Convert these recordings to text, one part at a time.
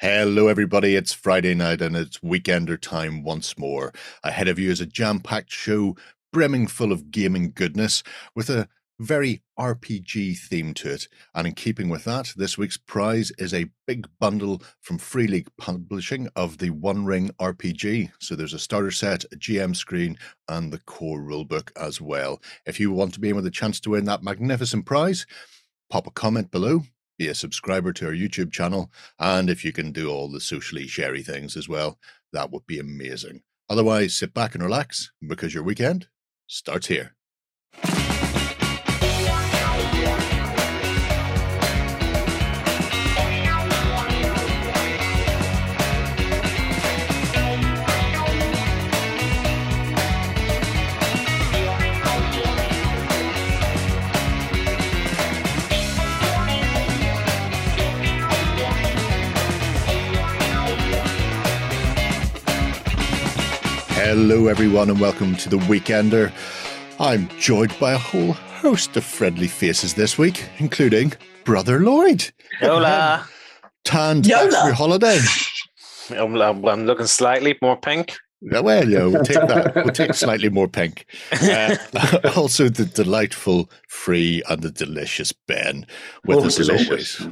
Hello everybody, it's Friday night and it's weekender time once more. Ahead of you is a jam-packed show, brimming full of gaming goodness, with a very RPG theme to it. And in keeping with that, this week's prize is a big bundle from Free League Publishing of The One Ring RPG. So there's a starter set, a GM screen, and the core rulebook as well. If you want to be in with a chance to win that magnificent prize, pop a comment below. Be a subscriber to our YouTube channel, and if you can do all the socially sharey things as well, that would be amazing. Otherwise, sit back and relax, because your weekend starts here. Hello everyone and welcome to The Weekender. I'm joined by a whole host of friendly faces this week, including Brother Lloyd. Hola. Tanned back for your holiday. I'm looking slightly more pink. Well, yeah, we'll take that. We'll take slightly more pink. Also the delightful Free and the delicious Ben with us as always.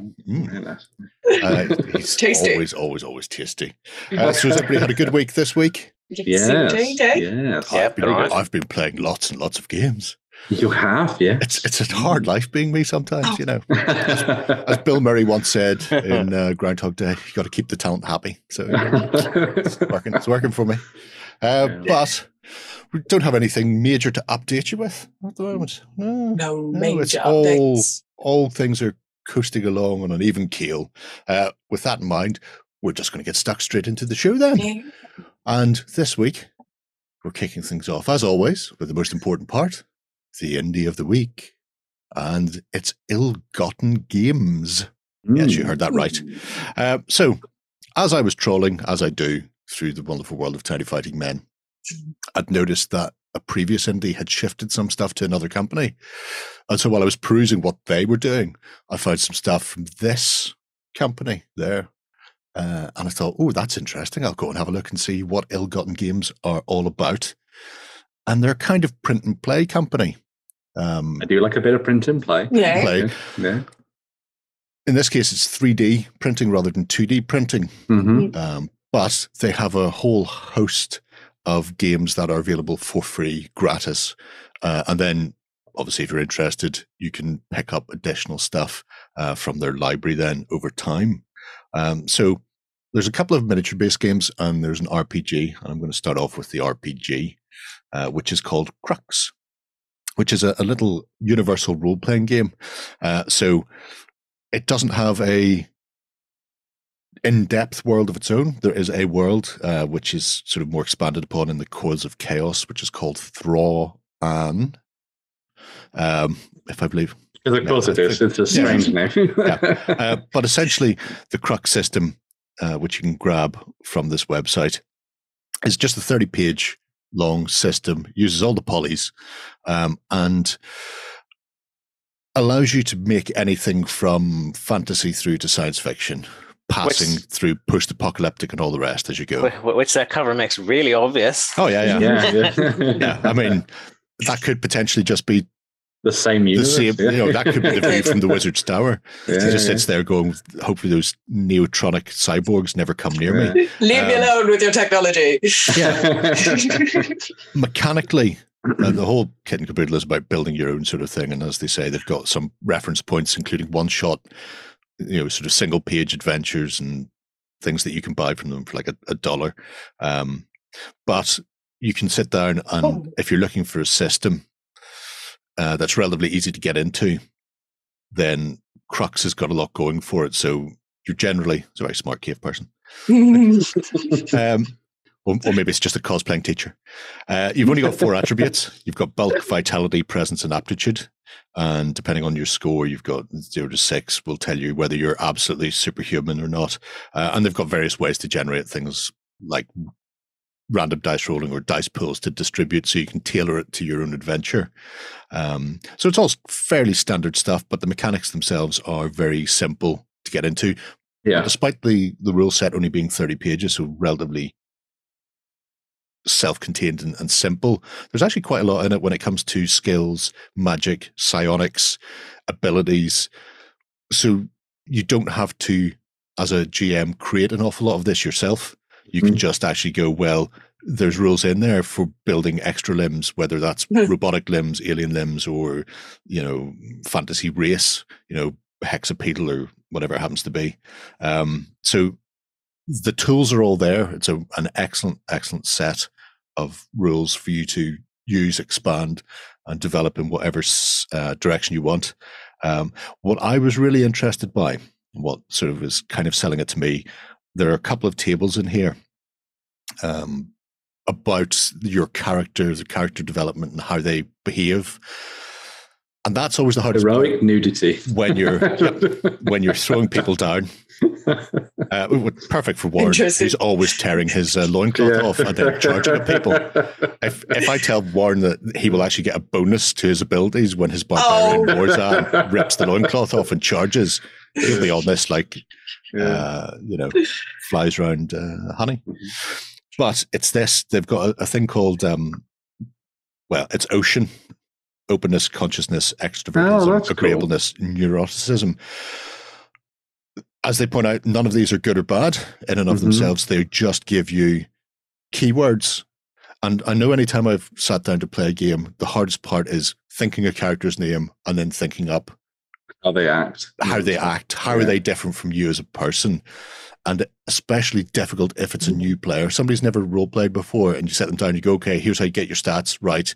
He's tasty. always tasty. So has everybody had a good week this week? Yes. I've been playing lots and lots of games. You have, yeah. It's a hard life being me sometimes, you know. As Bill Murray once said in Groundhog Day, you got to keep the talent happy. So it's working for me. But we don't have anything major to update you with at the moment. No major updates. All things are coasting along on an even keel. With that in mind, we're just going to get stuck straight into the show then. Yeah. And this week, we're kicking things off, as always, with the most important part, the indie of the week. And it's Ill Gotten Games. Yes, you heard that right. So, as I was trolling, as I do, through the wonderful world of Tiny Fighting Men, I'd noticed that a previous indie had shifted some stuff to another company. And so while I was perusing what they were doing, I found some stuff from this company there. And I thought, oh, that's interesting. I'll go and have a look and see what Ill Gotten Games are all about. And they're kind of print and play company. I do like a bit of print and play. Yeah. Yeah. In this case, it's 3D printing rather than 2D printing. Mm-hmm. But they have a whole host of games that are available for free, gratis. And then, obviously, if you're interested, you can pick up additional stuff from their library then over time. So there's a couple of miniature-based games, and there's an RPG. And I'm going to start off with the RPG, which is called Crux, which is a little universal role-playing game. So it doesn't have a in-depth world of its own. There is a world which is sort of more expanded upon in the cause of chaos, which is called Thrawan, if I believe. Of course it is. It's a strange name. But essentially, the Crux system, which you can grab from this website, is just a 30-page long system, uses all the polys, and allows you to make anything from fantasy through to science fiction, passing through post-apocalyptic and all the rest as you go. Which that cover makes really obvious. Oh, yeah. I mean, that could potentially just be the same universe. You know, that could be the view from the Wizard's Tower. He just sits there going, hopefully those neotronic cyborgs never come near me. Leave me alone with your technology. Yeah. Mechanically, the whole kit and caboodle is about building your own sort of thing. And as they say, they've got some reference points, including one-shot, you know, sort of single-page adventures and things that you can buy from them for like a $1. But you can sit down and if you're looking for a system, that's relatively easy to get into, then Crux has got a lot going for it. So you're generally a very smart cave person. Or maybe it's just a cosplaying teacher. You've only got 4 attributes. You've got bulk, vitality, presence, and aptitude. And depending on your score, you've got 0 to 6 will tell you whether you're absolutely superhuman or not. And they've got various ways to generate things like random dice rolling or dice pools to distribute, so you can tailor it to your own adventure. So it's all fairly standard stuff, but the mechanics themselves are very simple to get into, Yeah. But despite the rule set only being 30 pages, so relatively self-contained and simple, there's actually quite a lot in it when it comes to skills, magic, psionics, abilities. So you don't have to, as a GM, create an awful lot of this yourself. You can just actually go, well, there's rules in there for building extra limbs, whether that's robotic limbs, alien limbs, or, you know, fantasy race, you know, hexapedal or whatever it happens to be. So the tools are all there. It's an excellent, excellent set of rules for you to use, expand, and develop in whatever direction you want. What I was really interested by, what sort of was kind of selling it to me, there are a couple of tables in here about your character, the character development, and how they behave. And that's always the hardest part. Heroic nudity. When you're when you're throwing people down. Perfect for Warren, who's always tearing his loincloth off and then charging at people. If I tell Warren that he will actually get a bonus to his abilities when his barbarian Warzan rips the loincloth off and charges, he'll be on this like, you know, flies around honey. But it's this. They've got a thing called, well, it's Ocean. Openness, consciousness, extrovertism, agreeableness, neuroticism. As they point out, none of these are good or bad in and of themselves. They just give you keywords. And I know anytime I've sat down to play a game, the hardest part is thinking a character's name and then thinking up how they act. How they act. How are they different from you as a person? And especially difficult if it's a new player. Somebody's never role played before and you set them down, you go, okay, here's how you get your stats right.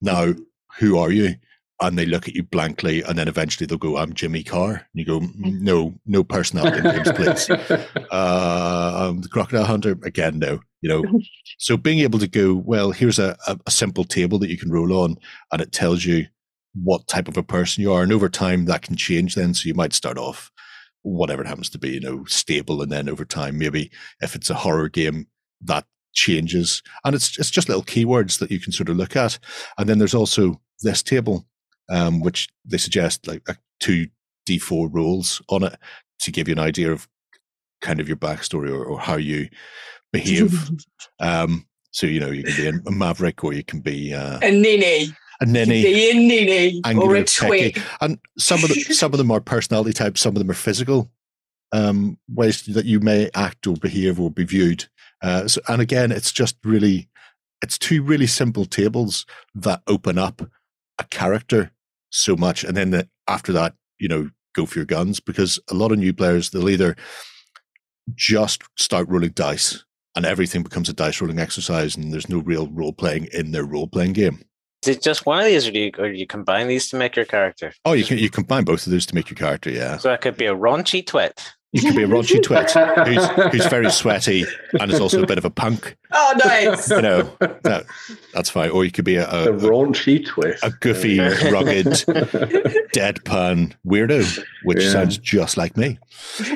Now, who are you? And they look at you blankly, and then eventually they'll go, I'm Jimmy Carr. And you go, no personality names, please. I'm the Crocodile Hunter. Again, no. You know. So being able to go, well, here's a simple table that you can roll on, and it tells you what type of a person you are. And over time, that can change then. So you might start off, whatever it happens to be, you know, stable. And then over time, maybe if it's a horror game, that changes. And it's just little keywords that you can sort of look at. And then there's also this table, which they suggest like 2d4 rolls on it to give you an idea of kind of your backstory or how you behave. So, you know, you can be a maverick, or you can be a ninny, or a twig. And some of them are personality types, some of them are physical ways that you may act or behave or be viewed. So, and again, it's just really, it's two really simple tables that open up a character so much. And then after that, you know, go for your guns, because a lot of new players, they'll either just start rolling dice and everything becomes a dice rolling exercise and there's no real role playing in their role playing game. Is it just one of these, or do you combine these to make your character? Oh, you combine both of those to make your character, yeah. So it could be a raunchy twit. You could be a raunchy twit who's very sweaty and is also a bit of a punk. Oh, nice! You know, that's fine. Or you could be a raunchy twit, a goofy, rugged, deadpan weirdo, which sounds just like me.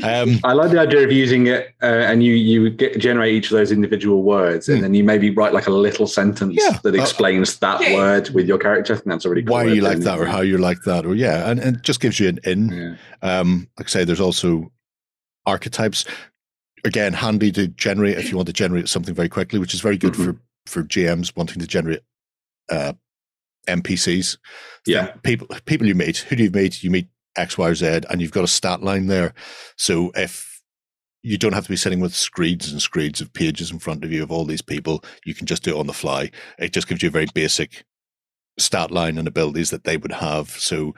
I like the idea of using it, and you generate each of those individual words, and then you maybe write like a little sentence that explains that word with your character. I think that's already cool. Why you like that, or how you like that, or and it just gives you an in. Yeah. Like I say, there's also archetypes, again, handy to generate if you want to generate something very quickly, which is very good for GMs wanting to generate NPCs. People you meet. Who do you meet? You meet X, Y, or Z, and you've got a stat line there. So if you don't have to be sitting with screeds of pages in front of you of all these people, you can just do it on the fly. It just gives you a very basic stat line and abilities that they would have. So,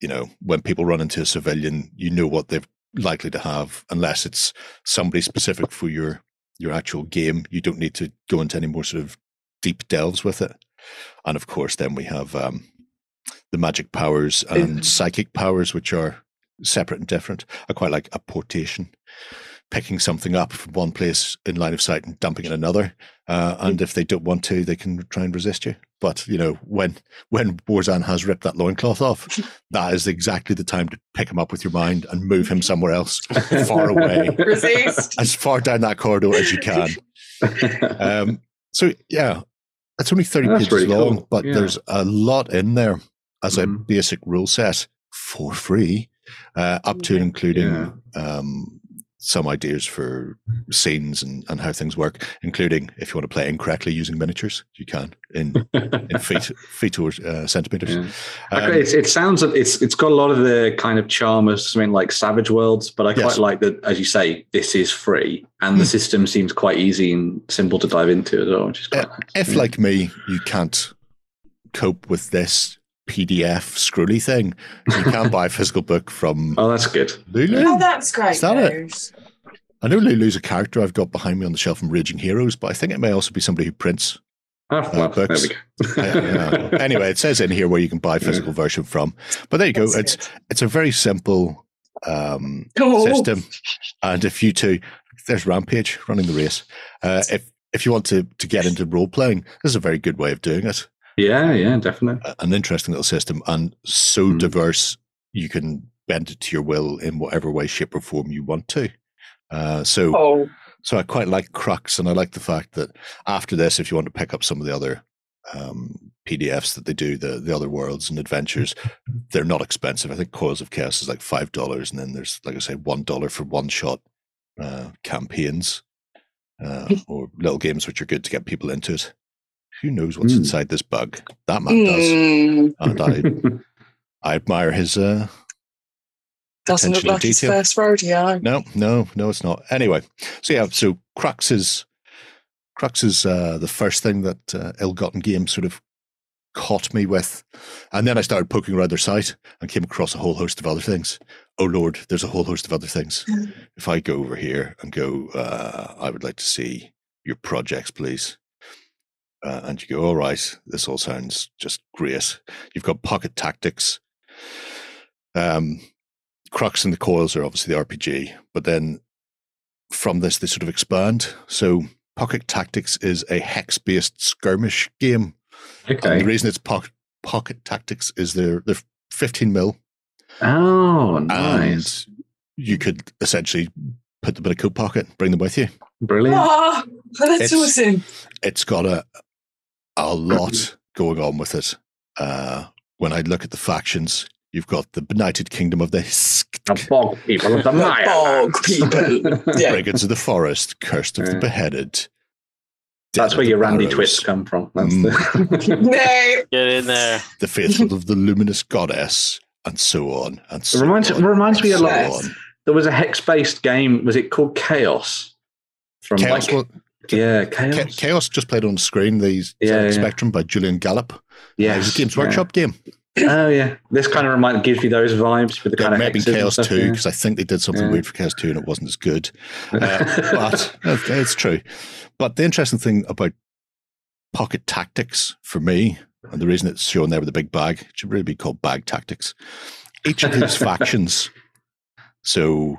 you know, when people run into a civilian, you know what they've likely to have, unless it's somebody specific for your actual game. You don't need to go into any more sort of deep delves with it. And of course, then we have the magic powers and psychic powers, which are separate and different. I quite like apportation, picking something up from one place in line of sight and dumping it in another. And if they don't want to, they can try and resist you. But, you know, when Warzan has ripped that loincloth off, that is exactly the time to pick him up with your mind and move him somewhere else, far away. Resist. As far down that corridor as you can. So, yeah, it's only 30 pages really long, but there's a lot in there as a basic rule set for free, up to and including some ideas for scenes and how things work, including if you want to play incorrectly using miniatures, you can in feet or centimeters. Yeah. It sounds like it's got a lot of the kind of charm of something like Savage Worlds, but I quite like that, as you say, this is free and the system seems quite easy and simple to dive into as well, which is quite nice. If, like me, you can't cope with this PDF scrolly thing, you can buy a physical book from that's good. Lulu. Oh, that's great. Is that it? I know Lulu's a character I've got behind me on the shelf from Raging Heroes, but I think it may also be somebody who prints books. There we go. Anyway, it says in here where you can buy a physical version from. But there you go. It's a very simple system. And if you two, there's Rampage running the race. If you want to get into role playing, this is a very good way of doing it. Yeah, definitely. An interesting little system, and so diverse, you can bend it to your will in whatever way, shape, or form you want to. So I quite like Crux, and I like the fact that after this, if you want to pick up some of the other PDFs that they do, the other worlds and adventures, they're not expensive. I think Coils of Chaos is like $5, and then there's, like I say, $1 for one-shot campaigns or little games which are good to get people into it. Who knows what's inside this bug? That man does. And I admire his doesn't look like his first rodeo. No, it's not. Anyway, so Crux is the first thing that Ill Gotten Games sort of caught me with. And then I started poking around their site and came across a whole host of other things. Oh, Lord, there's a whole host of other things. If I go over here and go, I would like to see your projects, please. And you go, all right, this all sounds just great. You've got Pocket Tactics. Crux and the Coils are obviously the RPG, but then from this, they sort of expand. So Pocket Tactics is a hex-based skirmish game. Okay. And the reason it's Pocket Tactics is they're 15 mil. Oh, nice. And you could essentially put them in a coat pocket, bring them with you. Brilliant. Oh, that's awesome. It's got a lot going on with it. When I look at the factions, you've got the Benighted Kingdom of the Bog People of the Maya. Brigands of the Forest, Cursed of the Beheaded. That's where your Randy twists come from. That's get in there. The Faithful of the Luminous Goddess, and so on. And so reminds me a lot. There was a hex-based game. Was it called Chaos? From Chaos. Chaos just played on screen. These Spectrum by Julian Gallup. Yeah, it was a Games Workshop game. Oh yeah, this kind of gives me those vibes with the kind of maybe Chaos stuff, 2 because I think they did something weird for Chaos 2 and it wasn't as good. But it's true. But the interesting thing about Pocket Tactics for me, and the reason it's shown there with the big bag, it should really be called Bag Tactics. Each of these factions. So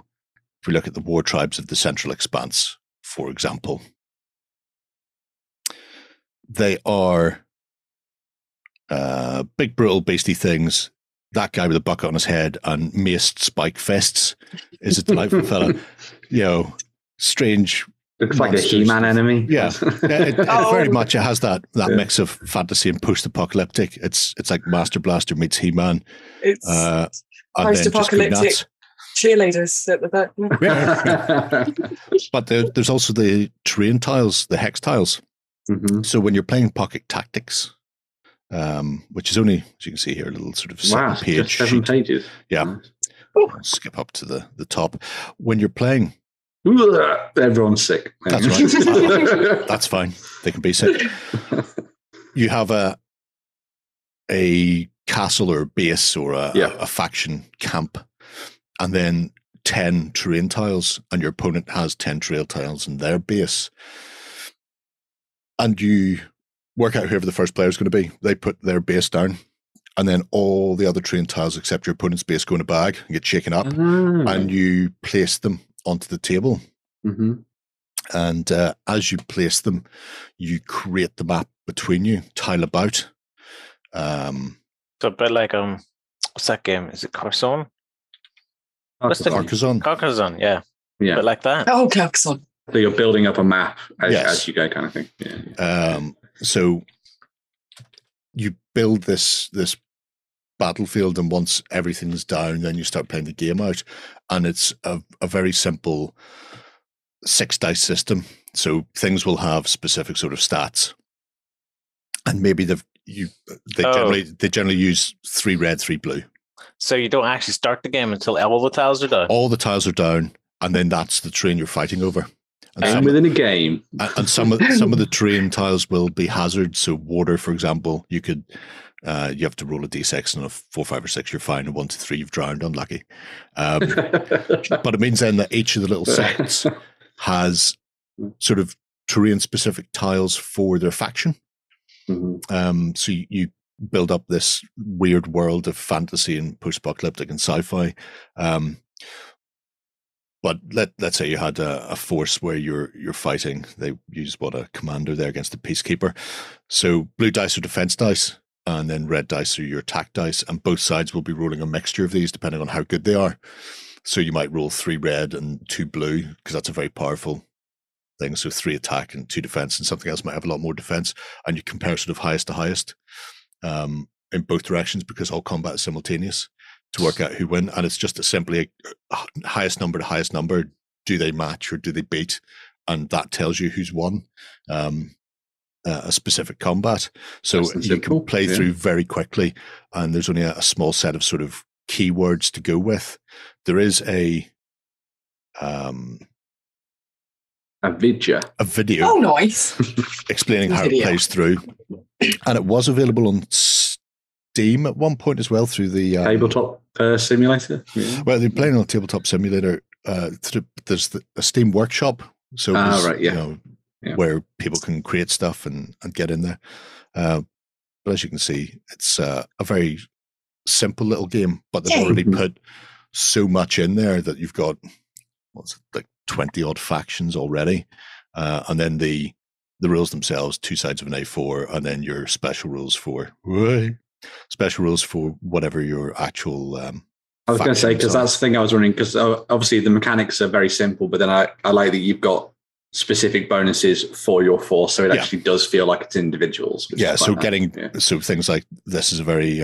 if we look at the War Tribes of the Central Expanse, for example, they are big, brutal, beastie things. That guy with a bucket on his head and maced spike fists is a delightful fella. You know, strange. Looks monsters. Like a He-Man enemy. Yeah, it very much. It has that mix of fantasy and post-apocalyptic. It's like Master Blaster meets He-Man. It's post-apocalyptic. Cheerleaders at the back. But there's also the terrain tiles, the hex tiles. Mm-hmm. So when you're playing Pocket Tactics, which is only, as you can see here, a little sort of seven pages. Yeah. Nice. Skip up to the top. When you're playing, everyone's sick. That's right. That's fine. They can be sick. You have a castle or a base or a faction camp. And then 10 terrain tiles, and your opponent has 10 terrain tiles in their base. And you work out whoever the first player is going to be. They put their base down, and then all the other terrain tiles except your opponent's base go in a bag and get shaken up, and you place them onto the table. Mm-hmm. And as you place them, you create the map between you, tile about. It's a bit like, what's that game? Is it Carcassonne? Carcassonne, yeah, but like that. Oh, Carcassonne. So you're building up a map as you go, kind of thing. Yeah. So you build this battlefield, and once everything's down, then you start playing the game out. And it's a very simple 6-dice system. So things will have specific sort of stats. And maybe they generally use 3 red, 3 blue. So you don't actually start the game until all the tiles are down? All the tiles are down, and then that's the terrain you're fighting over. And within a game. And some of the terrain tiles will be hazards. So water, for example, you could... you have to roll a d6, and a 4, 5, or 6, you're fine. And 1 to 3, you've drowned. Unlucky. But it means then that each of the little sects has sort of terrain-specific tiles for their faction. Mm-hmm. So you build up this weird world of fantasy and post-apocalyptic and sci-fi. But let's say you had a force where you're fighting. They use a commander there against the peacekeeper. So blue dice are defense dice, and then red dice are your attack dice, and both sides will be rolling a mixture of these depending on how good they are. So you might roll 3 red and 2 blue, because that's a very powerful thing. So 3 attack and 2 defense, and something else might have a lot more defense, and you compare sort of highest to highest in both directions, because all combat is simultaneous, to work out who win. And it's just simply a highest number to highest number. Do they match or do they beat? And that tells you who's won a specific combat. So you can play through very quickly, and there's only a small set of sort of keywords to go with. There is a video. Oh, nice! Explaining how it plays through, and it was available on Steam at one point as well through the tabletop simulator. Yeah. Well, they're playing on tabletop simulator. There's a Steam Workshop, so where people can create stuff and get in there. But as you can see, it's a very simple little game, but they've already put so much in there that you've got 20-odd factions already. And then the rules themselves, 2 sides of an A4, and then your special rules for whatever your actual... I was going to say, because that's the thing I was running, because obviously the mechanics are very simple, but then I like that you've got specific bonuses for your force, so it actually does feel like it's individuals. So things like this is a very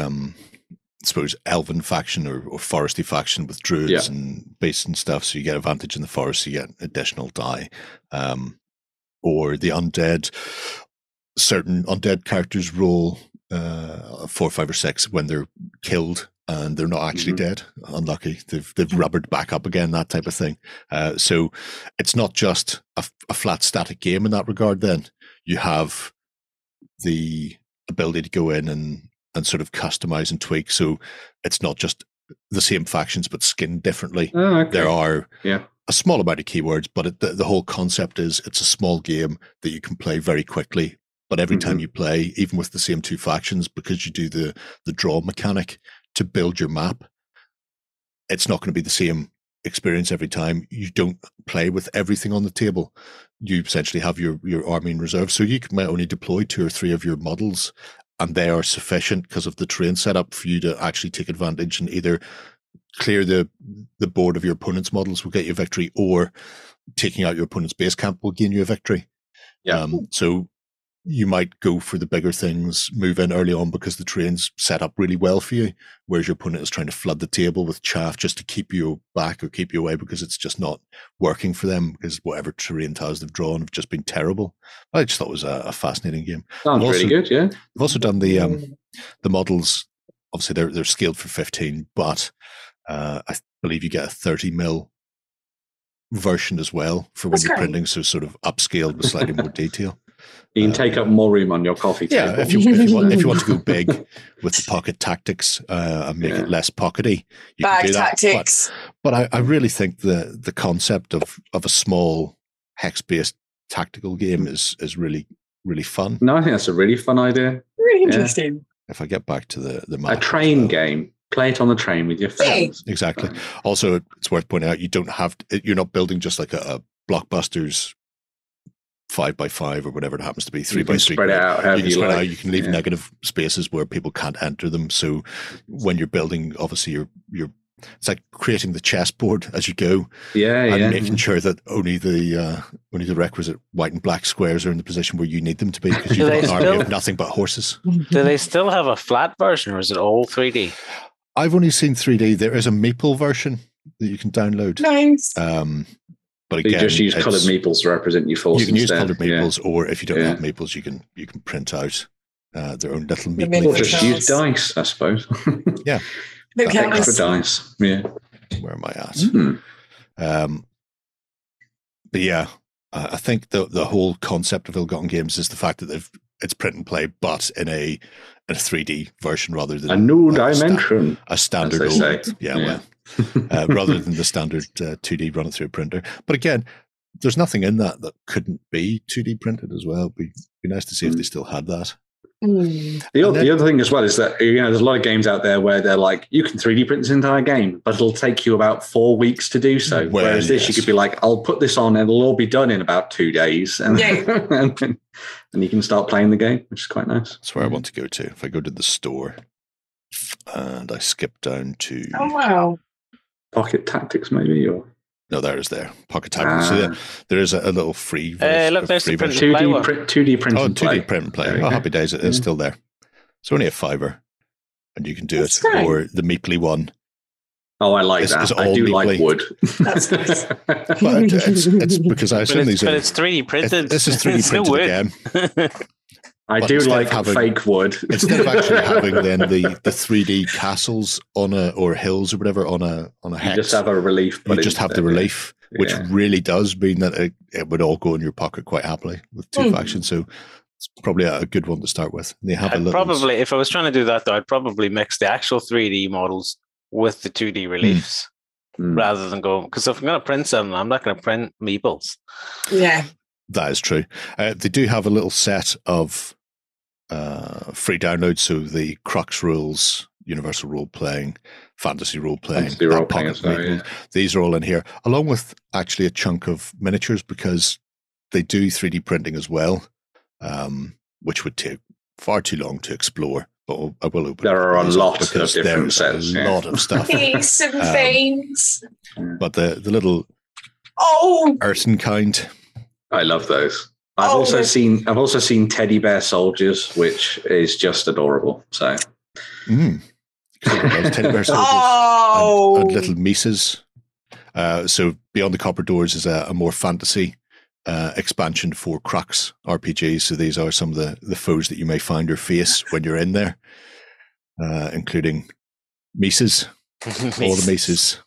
elven faction or foresty faction with druids and beasts and stuff, so you get advantage in the forest, you get additional die, or the undead. Certain undead characters roll 4, 5, or 6 when they're killed, and they're not actually dead. Unlucky. They've rubbered back up again, that type of thing. So it's not just a flat static game in that regard then. You have the ability to go in and sort of customize and tweak. So it's not just the same factions but skinned differently. Oh, okay. There are a small amount of keywords, but the whole concept is it's a small game that you can play very quickly. But every time you play, even with the same 2 factions, because you do the draw mechanic to build your map, it's not going to be the same experience every time. You don't play with everything on the table. You essentially have your army in reserve. So you might only deploy 2 or 3 of your models, and they are sufficient because of the terrain setup for you to actually take advantage and either clear the board of your opponent's models will get you a victory, or taking out your opponent's base camp will gain you a victory. Yeah. So you might go for the bigger things, move in early on because the terrain's set up really well for you, whereas your opponent is trying to flood the table with chaff just to keep you back or keep you away, because it's just not working for them, because whatever terrain tiles they've drawn have just been terrible. I just thought it was a fascinating game. Sounds really good, yeah. They've also done the models. Obviously, they're scaled for 15, but I believe you get a 30 mil version as well for when you're printing, so sort of upscaled with slightly more detail. You can take up more room on your coffee table. Yeah, if you want to go big with the pocket tactics and make it less pockety, you can do that. Tactics. But I really think the concept of a small hex-based tactical game is really, really fun. No, I think that's a really fun idea. Really interesting. Yeah. If I get back to the map. A train game. Play it on the train with your friends. Exactly. Also, it's worth pointing out, you're not building just like a Blockbusters 5x5 or whatever it happens to be, 3x3. You can spread out. You can leave negative spaces where people can't enter them. So when you're building, obviously your It's like creating the chessboard as you go, and making sure that only the requisite white and black squares are in the position where you need them to be, because you've got an army of nothing but horses. Do they still have a flat version, or is it all 3D? I've only seen 3D. There is a maple version that you can download. Nice. But again, you just use coloured maples to represent your forces. You can use coloured maples, or if you don't have maples, you can print out their own little maple. Or just use dice, I suppose. Yeah. Extra dice. Yeah. Where am I at? Mm. But yeah, I think the whole concept of Ill Gotten Games is the fact that it's print and play, but in a 3D version rather than a new dimension, a standard old, rather than the standard 2D run it through a printer. But again, there's nothing in that couldn't be 2D printed as well. It'd be nice to see if they still had that. Mm. The other thing as well is that there's a lot of games out there where they're like, you can 3D print this entire game, but it'll take you about 4 weeks to do so. Whereas this, you could be like, I'll put this on and it'll all be done in about 2 days, and you can start playing the game, which is quite nice. That's where I want to go to. If I go to the store and I skip down to Pocket Tactics, maybe, or no, there is Pocket Tactics. So there is a little free version. Look, there's the 2D print and play. 2D print and play. Oh, happy days. It's still there. It's only a £5, and you can do That's it. Nice. Or the meeply one. Oh, I like that. I do meeply. Like wood. That's nice. But it's because I assume these are... But it's 3D printed. This is 3D printed again. I do like fake wood. Instead of actually having then the 3D castles on or hills or whatever on a hex, you just have a relief. You just have the relief, which really does mean that it would all go in your pocket quite happily with two factions. So it's probably a good one to start with. And they have probably, if I was trying to do that, though, I'd probably mix the actual 3D models with the 2D reliefs rather than go, because if I'm going to print something, I'm not going to print meeples. Yeah, that is true. They do have a little set of free downloads, so the Crux rules, universal role playing, fantasy role playing, these are all in here, along with actually a chunk of miniatures, because they do 3D printing as well, which would take far too long to explore. But I will open. There are a lot of different sets. A lot of stuff. Some things. But the little arson kind. I love those. I've also seen teddy bear soldiers, which is just adorable. So, teddy bear soldiers and little Mises. So, Beyond the Copper Doors is a more fantasy expansion for Crux RPGs. So, these are some of the foes that you may find or face when you're in there, including Mises, all the Mises.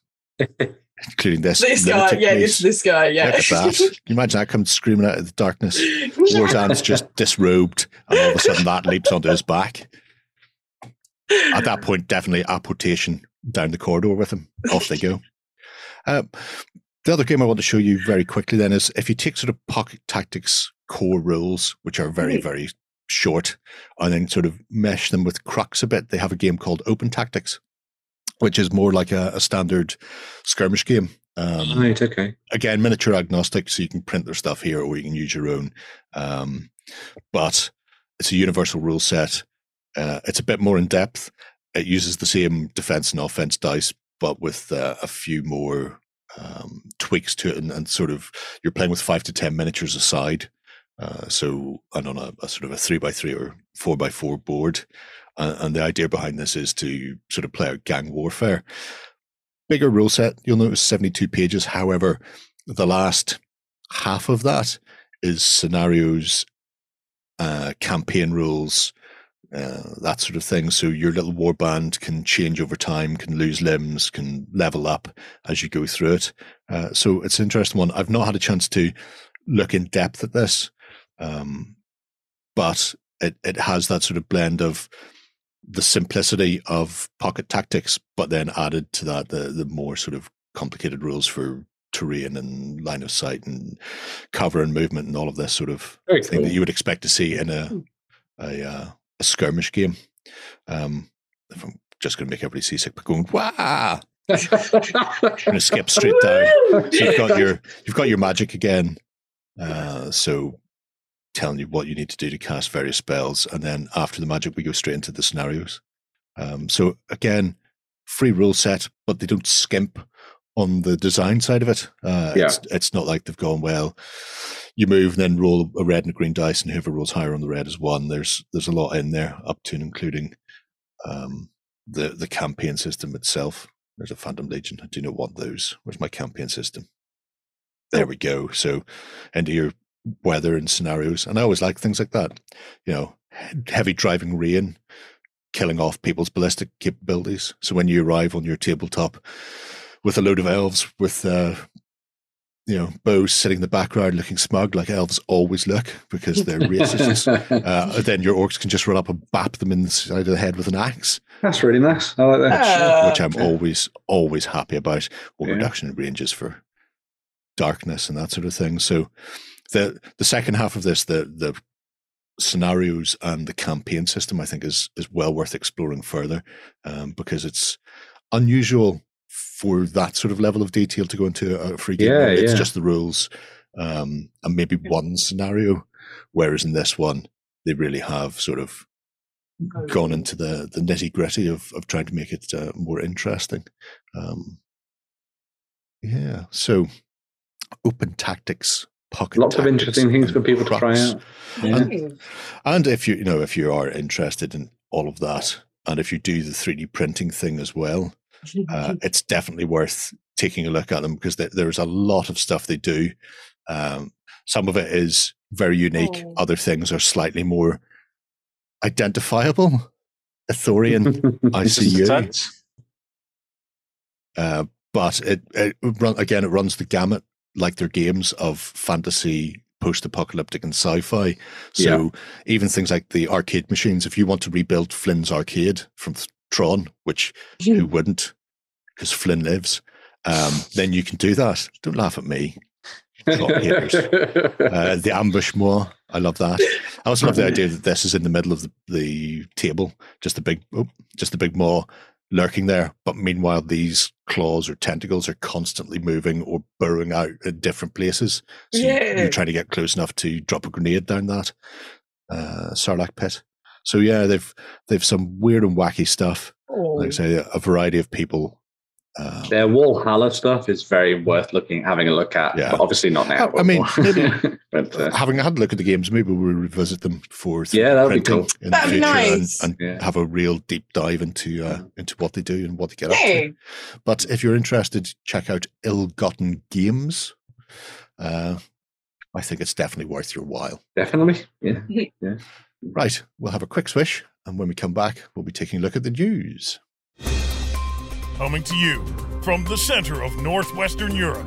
Including this guy, this guy, Can you imagine that comes screaming out of the darkness? Wardan's just disrobed, and all of a sudden that leaps onto his back. At that point, definitely apportation down the corridor with him. Off they go. The other game I want to show you very quickly then is, if you take sort of Pocket Tactics core rules, which are very, very short, and then sort of mesh them with Crux a bit, they have a game called Open Tactics, which is more like a standard skirmish game. Right, okay. Again, miniature agnostic, so you can print their stuff here or you can use your own. But it's a universal rule set. It's a bit more in-depth. It uses the same defense and offense dice, but with a few more tweaks to it, and sort of you're playing with 5 to 10 miniatures a side. And on a sort of a 3x3 or 4x4 board. And the idea behind this is to sort of play out gang warfare. Bigger rule set, you'll notice 72 pages. However, the last half of that is scenarios, campaign rules, that sort of thing. So your little warband can change over time, can lose limbs, can level up as you go through it. So it's an interesting one. I've not had a chance to look in depth at this, but it has that sort of blend of the simplicity of Pocket Tactics, but then added to that the more sort of complicated rules for terrain and line of sight and cover and movement and all of this sort of thing that you would expect to see in a skirmish game. If I'm just going to make everybody seasick by going, wow! I'm going to skip straight down. So you've got your magic again. So telling you what you need to do to cast various spells, and then after the magic we go straight into the scenarios. So again, free rule set, but they don't skimp on the design side of it. It's not like they've gone, well, you move and then roll a red and a green dice, and whoever rolls higher on the red is one. There's a lot in there, up to and including the campaign system itself. There's a Phantom Legion. I do not want those. Where's my campaign system? There we go. So, into your weather and scenarios. And I always like things like that. You know, heavy driving rain, killing off people's ballistic capabilities. So when you arrive on your tabletop with a load of elves with, bows sitting in the background looking smug, like elves always look because they're racists, then your orcs can just run up and bap them in the side of the head with an axe. That's really nice. I like that. Which I'm always happy about. Or reduction in ranges for darkness and that sort of thing. So the second half of this, the scenarios and the campaign system, I think is well worth exploring further, because it's unusual for that sort of level of detail to go into a free game. It's just the rules and maybe one scenario, whereas in this one they really have sort of gone into the nitty-gritty of trying to make it more interesting. So Open Tactics, Pocket Tactics. Lots of interesting things for people to try out. Yeah. And if you are interested in all of that, and if you do the 3D printing thing as well, it's definitely worth taking a look at them, because there's a lot of stuff they do. Some of it is very unique. Oh. Other things are slightly more identifiable. Ithorian, I see you. But it runs the gamut, like their games, of fantasy, post-apocalyptic and sci-fi. So even things like the arcade machines, if you want to rebuild Flynn's arcade from Tron, which who wouldn't, because Flynn lives, then you can do that. Don't laugh at me. The ambushment, I love that. I also love the idea that this is in the middle of the table, just the big maw lurking there, but meanwhile these claws or tentacles are constantly moving or burrowing out at different places, so you're trying to get close enough to drop a grenade down that Sarlacc pit. So they've some weird and wacky stuff. Oh. Like I say, a variety of people. Their Walhalla stuff is very worth having a look at. Yeah. But obviously not now. I mean, maybe, having had a look at the games, maybe we'll revisit them for printing in the future, nice. and have a real deep dive into what they do and what they get up to. But if you're interested, check out Ill Gotten Games. I think it's definitely worth your while. Definitely, yeah, yeah. Right, we'll have a quick swish, and when we come back, we'll be taking a look at the news. Coming to you from the center of northwestern Europe.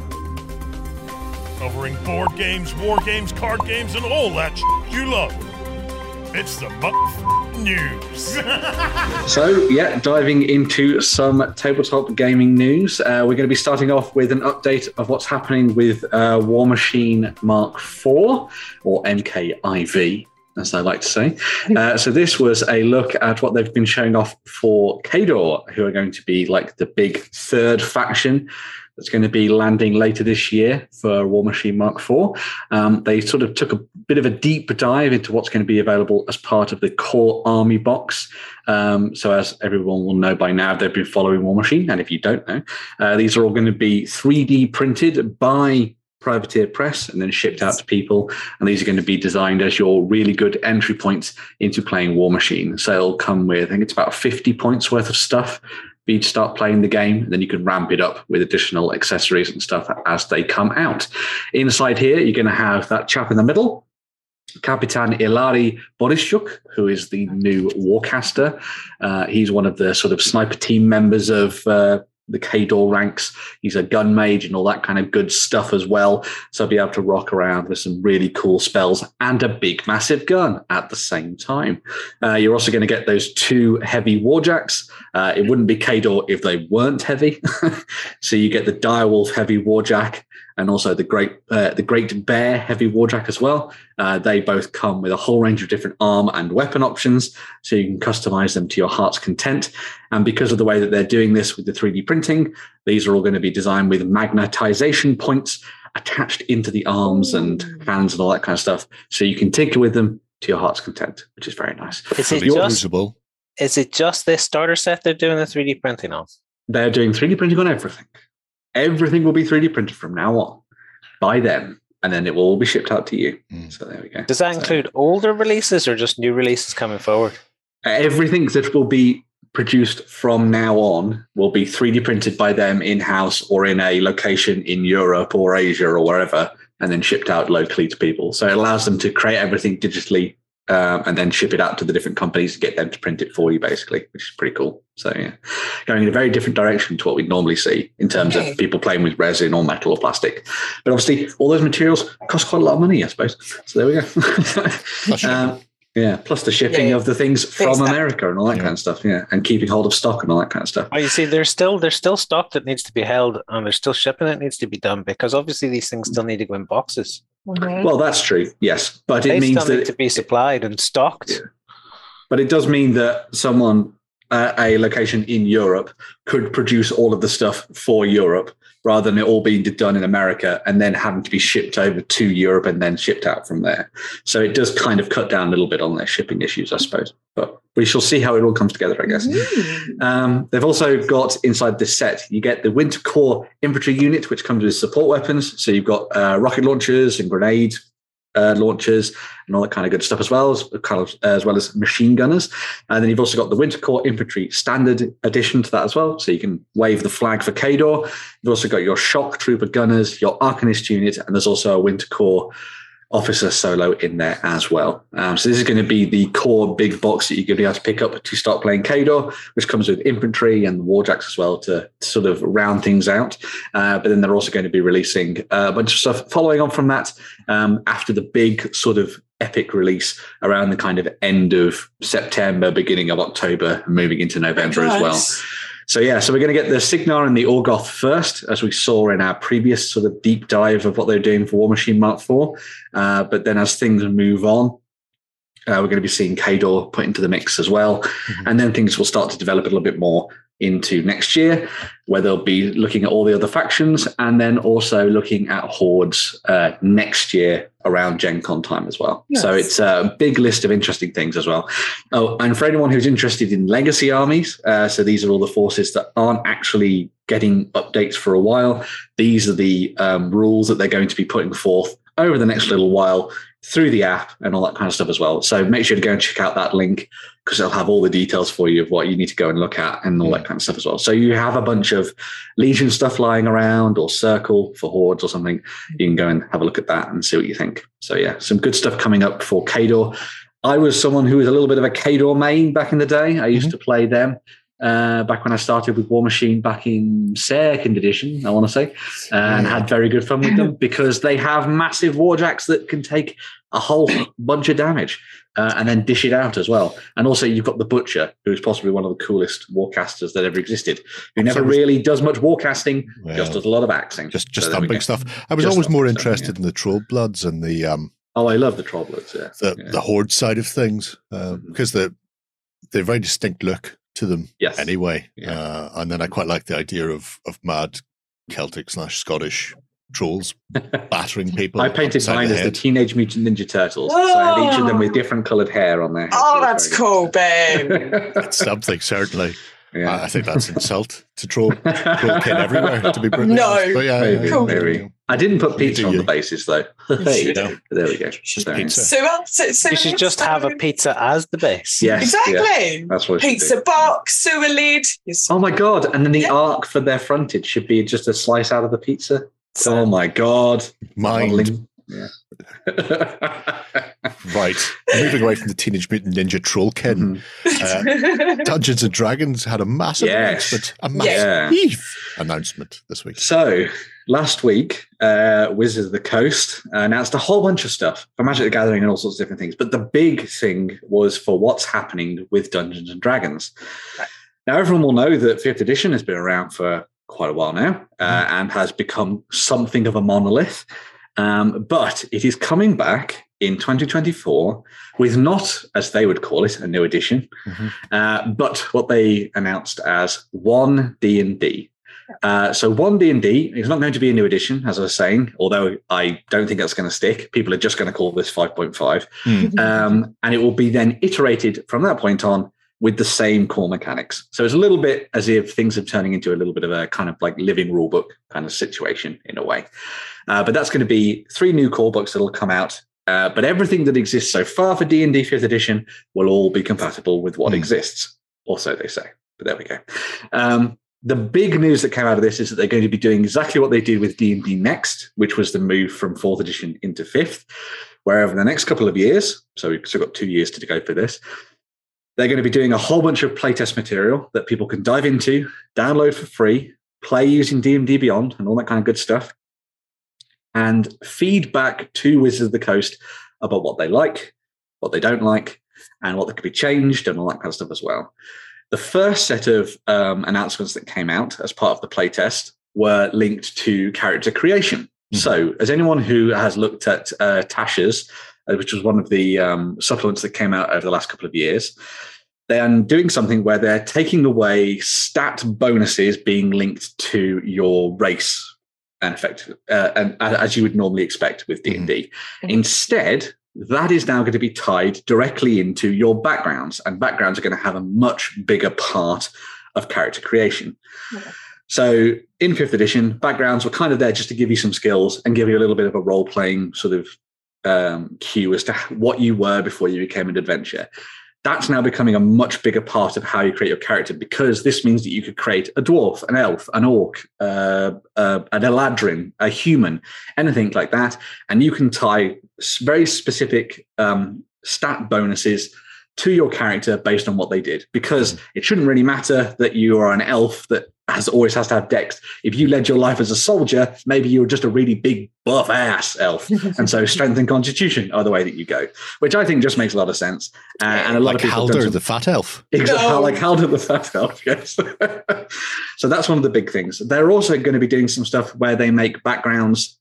Covering board games, war games, card games, and all that you love. It's the news. So, diving into some tabletop gaming news. We're going to be starting off with an update of what's happening with War Machine Mark IV, or MKIV, as I like to say. So this was a look at what they've been showing off for Khador, who are going to be like the big third faction that's going to be landing later this year for War Machine Mark IV. They sort of took a bit of a deep dive into what's going to be available as part of the core army box. So as everyone will know by now, they've been following War Machine. And if you don't know, these are all going to be 3D printed by Privateer Press and then shipped out to people, and these are going to be designed as your really good entry points into playing War Machine. So it'll come with, I think it's about 50 points worth of stuff for you to start playing the game, and then you can ramp it up with additional accessories and stuff as they come out. Inside here, you're going to have that chap in the middle, Kapitan Ilari Borischuk, who is the new Warcaster. He's one of the sort of sniper team members of the Khador ranks. He's a gun mage and all that kind of good stuff as well. So be able to rock around with some really cool spells and a big, massive gun at the same time. You're also going to get those two heavy warjacks. It wouldn't be Khador if they weren't heavy. So you get the Direwolf heavy warjack and also the Great Bear heavy warjack as well. They both come with a whole range of different arm and weapon options, so you can customize them to your heart's content. And because of the way that they're doing this with the 3D printing, these are all going to be designed with magnetization points attached into the arms and hands and all that kind of stuff, so you can tinker with them to your heart's content, which is very nice. Is it just this starter set they're doing the 3D printing of? They're doing 3D printing on everything. Everything will be 3D printed from now on by them, and then it will all be shipped out to you. Mm. So there we go. Does that include older releases or just new releases coming forward? Everything that will be produced from now on will be 3D printed by them in-house or in a location in Europe or Asia or wherever, and then shipped out locally to people. So it allows them to create everything digitally and then ship it out to the different companies to get them to print it for you, basically, which is pretty cool. So yeah, going in a very different direction to what we normally see in terms of people playing with resin or metal or plastic. But obviously, all those materials cost quite a lot of money, I suppose. So there we go. Yeah, plus the shipping of the things from America and all that kind of stuff. Yeah, and keeping hold of stock and all that kind of stuff. Oh, you see, there's still stock that needs to be held, and there's still shipping that needs to be done, because obviously these things still need to go in boxes. Mm-hmm. Well, that's true. Yes, but it means that to be supplied and stocked. Yeah. But it does mean that someone at a location in Europe could produce all of the stuff for Europe, rather than it all being done in America and then having to be shipped over to Europe and then shipped out from there. So it does kind of cut down a little bit on their shipping issues, I suppose. But we shall see how it all comes together, I guess. They've also got, inside this set, you get the Winter Core Infantry Unit, which comes with support weapons. So you've got rocket launchers and grenade launchers and all that kind of good stuff as well as machine gunners. And then you've also got the Winter Corps Infantry Standard addition to that as well. So you can wave the flag for Khador. You've also got your shock trooper gunners, your Arcanist unit, and there's also a Winter Corps officer solo in there as well. So this is going to be the core big box that you're going to be able to pick up to start playing Khador, which comes with infantry and warjacks as well to sort of round things out. But then they're also going to be releasing a bunch of stuff following on from that after the big sort of epic release around the kind of end of September, beginning of October, moving into November as well. So yeah, so we're going to get the Signar and the Orgoth first, as we saw in our previous sort of deep dive of what they're doing for War Machine Mark IV. But then as things move on, we're going to be seeing Khador put into the mix as well. Mm-hmm. And then things will start to develop a little bit more into next year, where they'll be looking at all the other factions and then also looking at Hordes next year around Gen Con time as well. Yes. So it's a big list of interesting things as well. Oh, and for anyone who's interested in legacy armies, so these are all the forces that aren't actually getting updates for a while. These are the rules that they're going to be putting forth over the next little while through the app and all that kind of stuff as well. So make sure to go and check out that link, because it'll have all the details for you of what you need to go and look at and all that kind of stuff as well. So you have a bunch of Legion stuff lying around, or Circle for Hordes or something. You can go and have a look at that and see what you think. So yeah, some good stuff coming up for Khador. I was someone who was a little bit of a Khador main back in the day. I used to play them. Back when I started with War Machine back in second edition, I want to say, and had very good fun with them, because they have massive warjacks that can take a whole bunch of damage and then dish it out as well. And also you've got the Butcher, who's possibly one of the coolest warcasters that ever existed, who never really does much warcasting, just does a lot of axing. Just that big stuff. I was always more interested in the Trollbloods and the... oh, I love the Trollbloods, the Horde side of things, because they're very distinct look to them anyway. And then I quite like the idea of mad Celtic/Scottish trolls battering people. I painted mine as the Teenage Mutant Ninja Turtles. So I had each of them with different coloured hair on their heads. Oh, that's cool, babe. It's something, certainly. Yeah. I think that's an insult to troll kid everywhere, to be brilliant. No, but maybe. I didn't put pizza on the basis, though. There we go. So you should just have a pizza as the base. Yes, exactly. Yeah, that's what pizza box, sewer lid. Oh, my God. And then the arc for their frontage should be just a slice out of the pizza. So, oh, my God. Mind. Yeah. Right. Moving away from the Teenage Mutant Ninja Trollkin, Dungeons and Dragons had a massive announcement. A massive announcement this week. So last week, Wizards of the Coast announced a whole bunch of stuff for Magic the Gathering and all sorts of different things. But the big thing was for what's happening with Dungeons and Dragons. Right. Now, everyone will know that 5th edition has been around for quite a while now and has become something of a monolith. But it is coming back in 2024 with not, as they would call it, a new edition, but what they announced as One D&D. So One D&D is not going to be a new edition, as I was saying, although I don't think that's going to stick. People are just going to call this 5.5. And it will be then iterated from that point on with the same core mechanics. So it's a little bit as if things are turning into a little bit of a kind of like living rule book kind of situation in a way. But that's going to be 3 new core books that'll come out. But everything that exists so far for D&D 5th edition will all be compatible with what exists, or so they say. But there we go. The big news that came out of this is that they're going to be doing exactly what they did with D&D Next, which was the move from 4th edition into 5th, where over the next couple of years, so we've still got 2 years to go for this, they're going to be doing a whole bunch of playtest material that people can dive into, download for free, play using D&D Beyond and all that kind of good stuff, and feedback to Wizards of the Coast about what they like, what they don't like, and what could be changed and all that kind of stuff as well. The first set of announcements that came out as part of the playtest were linked to character creation. Mm-hmm. So as anyone who has looked at Tasha's, which was one of the supplements that came out over the last couple of years, they're doing something where they're taking away stat bonuses being linked to your race and effect, and as you would normally expect with D&D. Mm-hmm. Instead, that is now going to be tied directly into your backgrounds, and backgrounds are going to have a much bigger part of character creation. Okay. So in 5th edition, backgrounds were kind of there just to give you some skills and give you a little bit of a role-playing sort of cue as to what you were before you became an adventurer. That's now becoming a much bigger part of how you create your character, because this means that you could create a dwarf, an elf, an orc, an Eladrin, a human, anything like that. And you can tie very specific stat bonuses to your character based on what they did, because it shouldn't really matter that you are an elf that always has to have dex. If you led your life as a soldier, maybe you were just a really big buff ass elf. And so strength and constitution are the way that you go, which I think just makes a lot of sense. And a lot like of people. Khador the fat elf. Exactly. No. Like Khador the fat elf, yes. So that's one of the big things. They're also going to be doing some stuff where they make backgrounds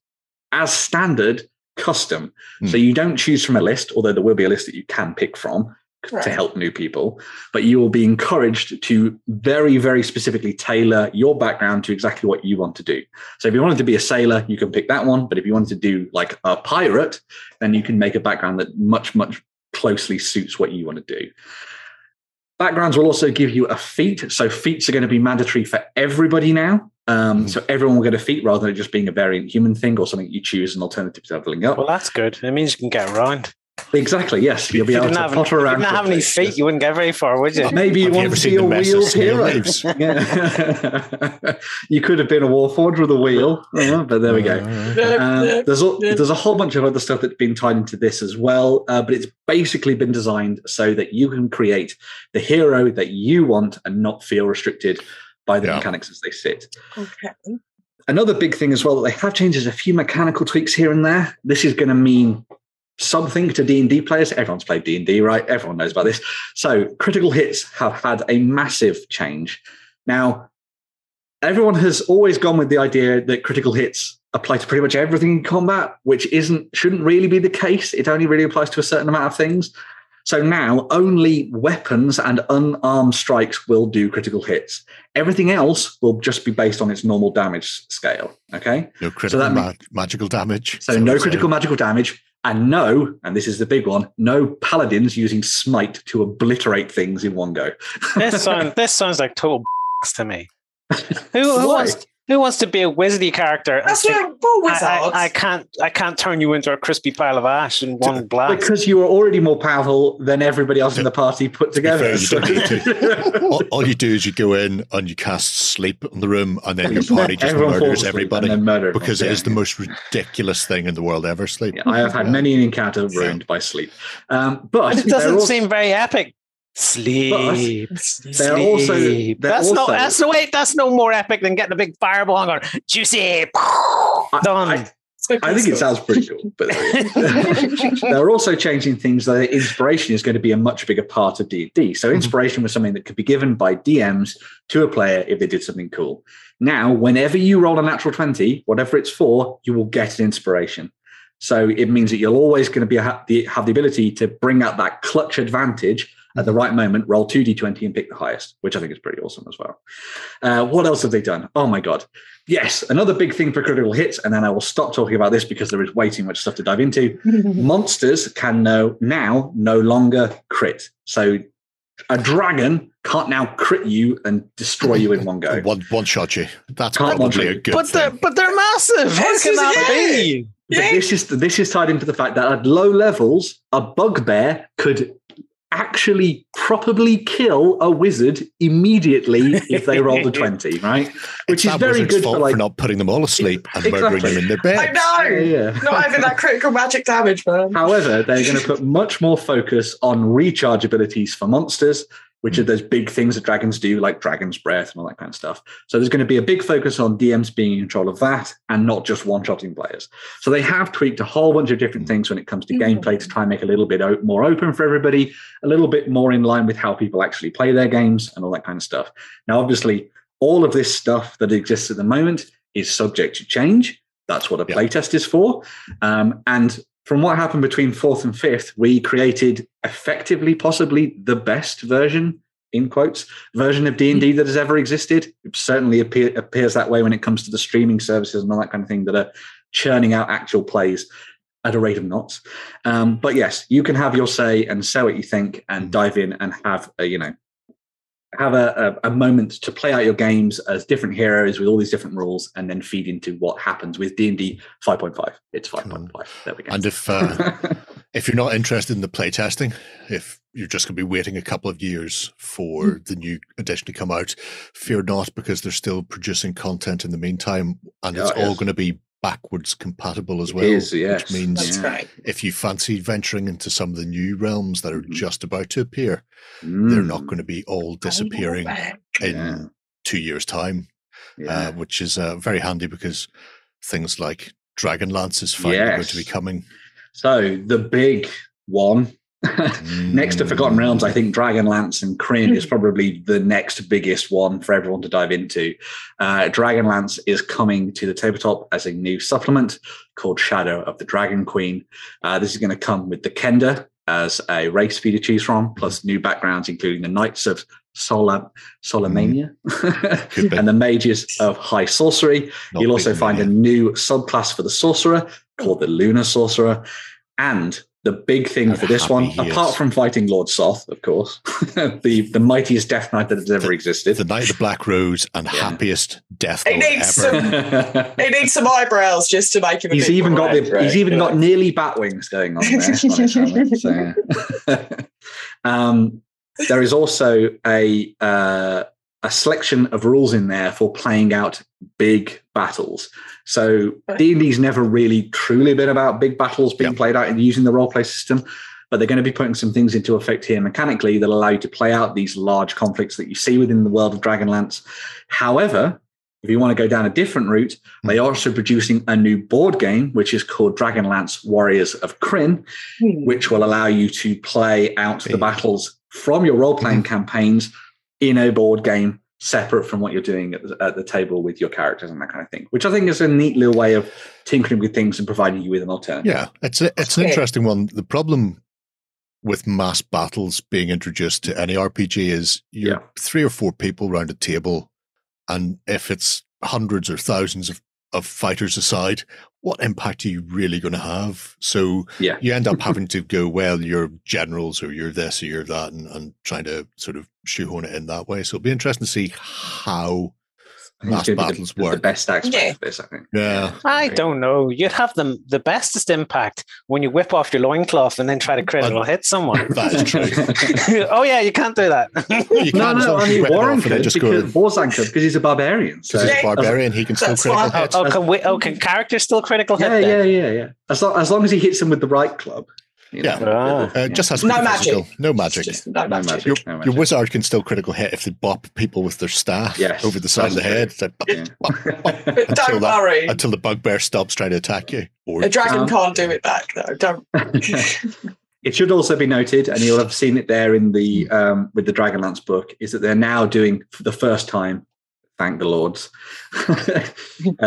as standard custom. So you don't choose from a list, although there will be a list that you can pick from. Right. To help new people, but you will be encouraged to very, very specifically tailor your background to exactly what you want to do. So if you wanted to be a sailor, you can pick that one. But if you wanted to do like a pirate, then you can make a background that much, much closely suits what you want to do. Backgrounds will also give you a feat. So feats are going to be mandatory for everybody now. So everyone will get a feat rather than it just being a variant human thing or something you choose an alternative to leveling up. Well, that's good. It means you can get around. Exactly, yes. You'll be able to potter around. If you didn't have any feet, you wouldn't get very far, would you? Maybe you want to be a wheeled hero. You could have been a warforged with a wheel, but there we go. There's a whole bunch of other stuff that's been tied into this as well, but it's basically been designed so that you can create the hero that you want and not feel restricted by the mechanics as they sit. Okay. Another big thing as well that they have changed is a few mechanical tweaks here and there. This is going to mean something to D&D players. Everyone's played D&D, right? Everyone knows about this. So critical hits have had a massive change. Now, everyone has always gone with the idea that critical hits apply to pretty much everything in combat, which shouldn't really be the case. It only really applies to a certain amount of things. So now only weapons and unarmed strikes will do critical hits. Everything else will just be based on its normal damage scale, okay? No critical magical damage. So no critical magical damage. And this is the big one, no paladins using smite to obliterate things in one go. This sounds like total to me. Who wants to be a wizardy character? That's like, I can't turn you into a crispy pile of ash in one blast. Because you are already more powerful than everybody else in the party put together. All you do is you go in and you cast sleep on the room, and then your party just murders everybody. Because it is the most ridiculous thing in the world ever, sleep. Yeah, I have had many an encounter ruined by sleep. But it doesn't seem very epic. Sleep. That's no more epic than getting a big fireball on juicy. Done. I think it sounds pretty cool, but they're also changing things. Like inspiration is going to be a much bigger part of D&D. So inspiration was something that could be given by DMs to a player if they did something cool. Now, whenever you roll a natural 20, whatever it's for, you will get an inspiration. So it means that you're always going to have the ability to bring out that clutch advantage at the right moment, roll 2d20 and pick the highest, which I think is pretty awesome as well. What else have they done? Oh, my God. Yes, another big thing for critical hits, and then I will stop talking about this because there is way too much stuff to dive into. Monsters can no longer crit. So a dragon can't now crit you and destroy you in one go. One shot you. That's can't probably a good thing. But they're massive. How can that be? But this is tied into the fact that at low levels, a bugbear could actually probably kill a wizard immediately if they rolled a 20, right? Which is very good fault for, like, for not putting them all asleep and murdering them in their bed. I know. Yeah. Not having that critical magic damage, man. However, they're going to put much more focus on recharge abilities for monsters, which are those big things that dragons do, like Dragon's Breath and all that kind of stuff. So there's going to be a big focus on DMs being in control of that and not just one-shotting players. So they have tweaked a whole bunch of different things when it comes to gameplay to try and make a little bit more open for everybody, a little bit more in line with how people actually play their games and all that kind of stuff. Now, obviously, all of this stuff that exists at the moment is subject to change. That's what a playtest is for. And from what happened between 4th and 5th, we created effectively, possibly the best version, in quotes, version of D&D that has ever existed. It certainly appears that way when it comes to the streaming services and all that kind of thing that are churning out actual plays at a rate of knots. But yes, you can have your say and say what you think and dive in and have a moment to play out your games as different heroes with all these different rules, and then feed into what happens with D&D 5.5. It's 5.5. There we go. And if you're not interested in the playtesting, if you're just going to be waiting a couple of years for the new edition to come out, fear not, because they're still producing content in the meantime, and it's all going to be backwards compatible as well, which means if you fancy venturing into some of the new realms that are just about to appear, they're not going to be all disappearing in 2 years' time, which is very handy because things like Dragonlance is finally going to be coming. So the big one, next to Forgotten Realms, I think Dragonlance and Kryn is probably the next biggest one for everyone to dive into. Dragonlance is coming to the tabletop as a new supplement called Shadow of the Dragon Queen. This is going to come with the Kenda as a race for you to choose from, plus new backgrounds including the Knights of Solamania and the Mages of High Sorcery. You'll also find a new subclass for the Sorcerer called the Lunar Sorcerer. And the big thing for this one, apart from fighting Lord Soth, of course, the mightiest Death Knight that has ever existed. The Knight of the Black Rose and happiest Death Knight ever. He needs some eyebrows just to make him a bit more right? He's even got nearly bat wings going on there. There is also a selection of rules in there for playing out big battles. So D&D's never really truly been about big battles being played out and using the role play system, but they're going to be putting some things into effect here mechanically that allow you to play out these large conflicts that you see within the world of Dragonlance. However, if you want to go down a different route, they are also producing a new board game, which is called Dragonlance Warriors of Kryn, which will allow you to play out the battles from your role-playing campaigns in a board game, separate from what you're doing at the table with your characters and that kind of thing, which I think is a neat little way of tinkering with things and providing you with an alternative. Yeah, it's an interesting one. The problem with mass battles being introduced to any RPG is you're three or four people around a table, and if it's hundreds or thousands of fighters aside, what impact are you really going to have? So you end up having to go, well, you're generals or you're this or you're that, and trying to sort of shoehorn it in that way. So it'll be interesting to see how mass battles work. The best aspect of this, I think. Yeah. I don't know. You'd have the bestest impact when you whip off your loincloth and then try to critical hit someone. That is true. You can't do that. Warzan could, because he's a barbarian. So he's a barbarian, he can still critical hit. Can characters still critical hit? Yeah. As long as he hits them with the right club. Just has no magic. No magic. Your wizard can still critical hit if they bop people with their staff over the side of the head. So bop. Until the bugbear stops trying to attack you. Or a dragon can't do it back though. Don't. It should also be noted, and you'll have seen it there in the with the Dragonlance book, is that they're now doing for the first time. Thank the lords. Thank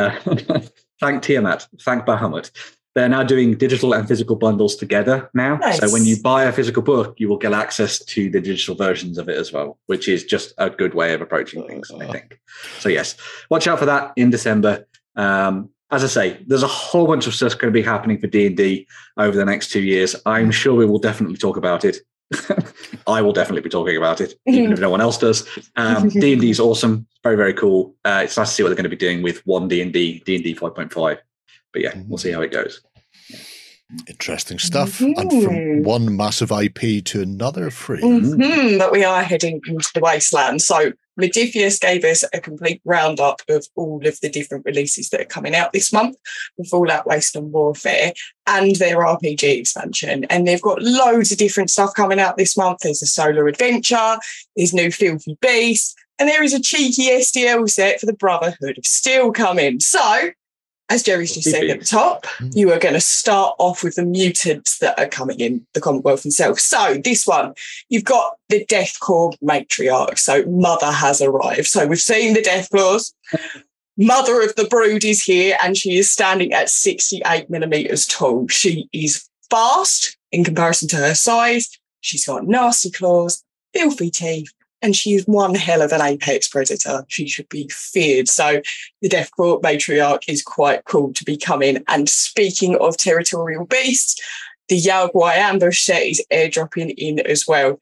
Tiamat. Thank Bahamut. They're now doing digital and physical bundles together now. Nice. So when you buy a physical book, you will get access to the digital versions of it as well, which is just a good way of approaching things, I think. So yes, watch out for that in December. As I say, there's a whole bunch of stuff going to be happening for D&D over the next 2 years. I'm sure we will definitely talk about it I will definitely be talking about it, even if no one else does. D&D is awesome. Very, very cool. It's nice to see what they're going to be doing with one D&D 5.5. But yeah, we'll see how it goes. Interesting stuff. Mm-hmm. And from one massive IP to another free. Mm-hmm. But we are heading into the wasteland. So Modifius gave us a complete roundup of all of the different releases that are coming out this month, the Fallout Wasteland Warfare and their RPG expansion. And they've got loads of different stuff coming out this month. There's a Solar Adventure, there's new Filthy Beast, and there is a cheeky SDL set for the Brotherhood of Steel coming. So, as Jerry's just said at the top, you are going to start off with the mutants that are coming in the Commonwealth themselves. So this one, you've got the Deathclaw matriarch. So Mother has arrived. So we've seen the Deathclaws. Mother of the Brood is here, and she is standing at 68 millimetres tall. She is fast in comparison to her size. She's got nasty claws, filthy teeth, and she is one hell of an apex predator. She should be feared. So the Deathclaw matriarch is quite cool to be coming. And speaking of territorial beasts, the Yaogwai ambush set is airdropping in as well.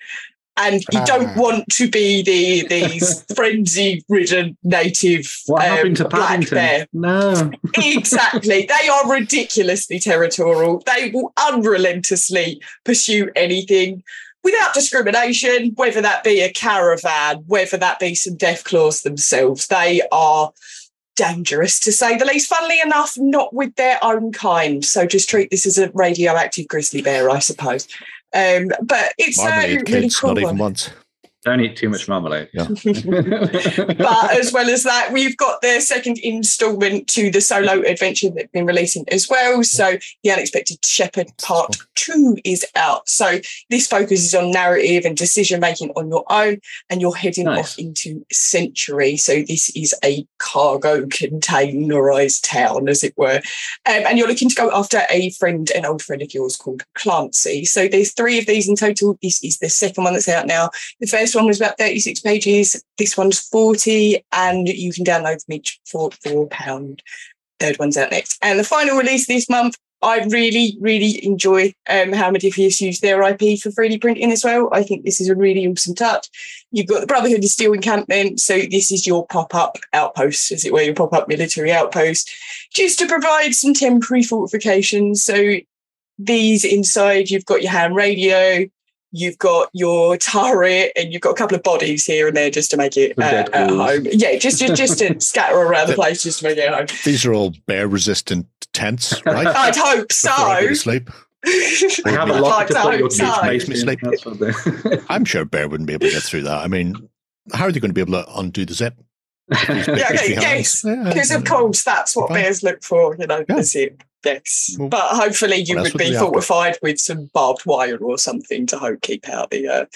And you don't want to be these frenzy-ridden native black bear. No. Exactly. They are ridiculously territorial. They will unrelentlessly pursue anything without discrimination, whether that be a caravan, whether that be some Deathclaws themselves. They are dangerous, to say the least. Funnily enough, not with their own kind. So just treat this as a radioactive grizzly bear, I suppose. But it's a really cool one. Not even once. Don't eat too much marmalade. Yeah. But as well as that, we've got the second instalment to the solo adventure that's been releasing as well. So The Unexpected Shepherd Part 2 is out. So this focuses on narrative and decision-making on your own, and you're heading off into Century. So this is a cargo containerised town, as it were. And you're looking to go after an old friend of yours called Clancy. So there's three of these in total. This is the second one that's out now. The first one was about 36 pages. This one's 40, and you can download them each for £4. Third one's out next. And the final release this month, I really, really enjoy how Modifius used their IP for 3D printing as well. I think this is a really awesome touch. You've got the Brotherhood of Steel encampment. So this is your pop-up outpost, as it were, your pop-up military outpost, just to provide some temporary fortifications. So these inside, you've got your ham radio, you've got your turret, and you've got a couple of bodies here and there just to make it at home. Yeah, just to scatter around the place just to make it at home. These are all bear-resistant tents, right? I'd hope so. I have a lot to put your teeth in. Sleep. I'm sure bear wouldn't be able to get through that. I mean, how are they going to be able to undo the zip? Because of course that's what bears look for, the zip. Yes, well, but hopefully you would be fortified with some barbed wire or something to keep out the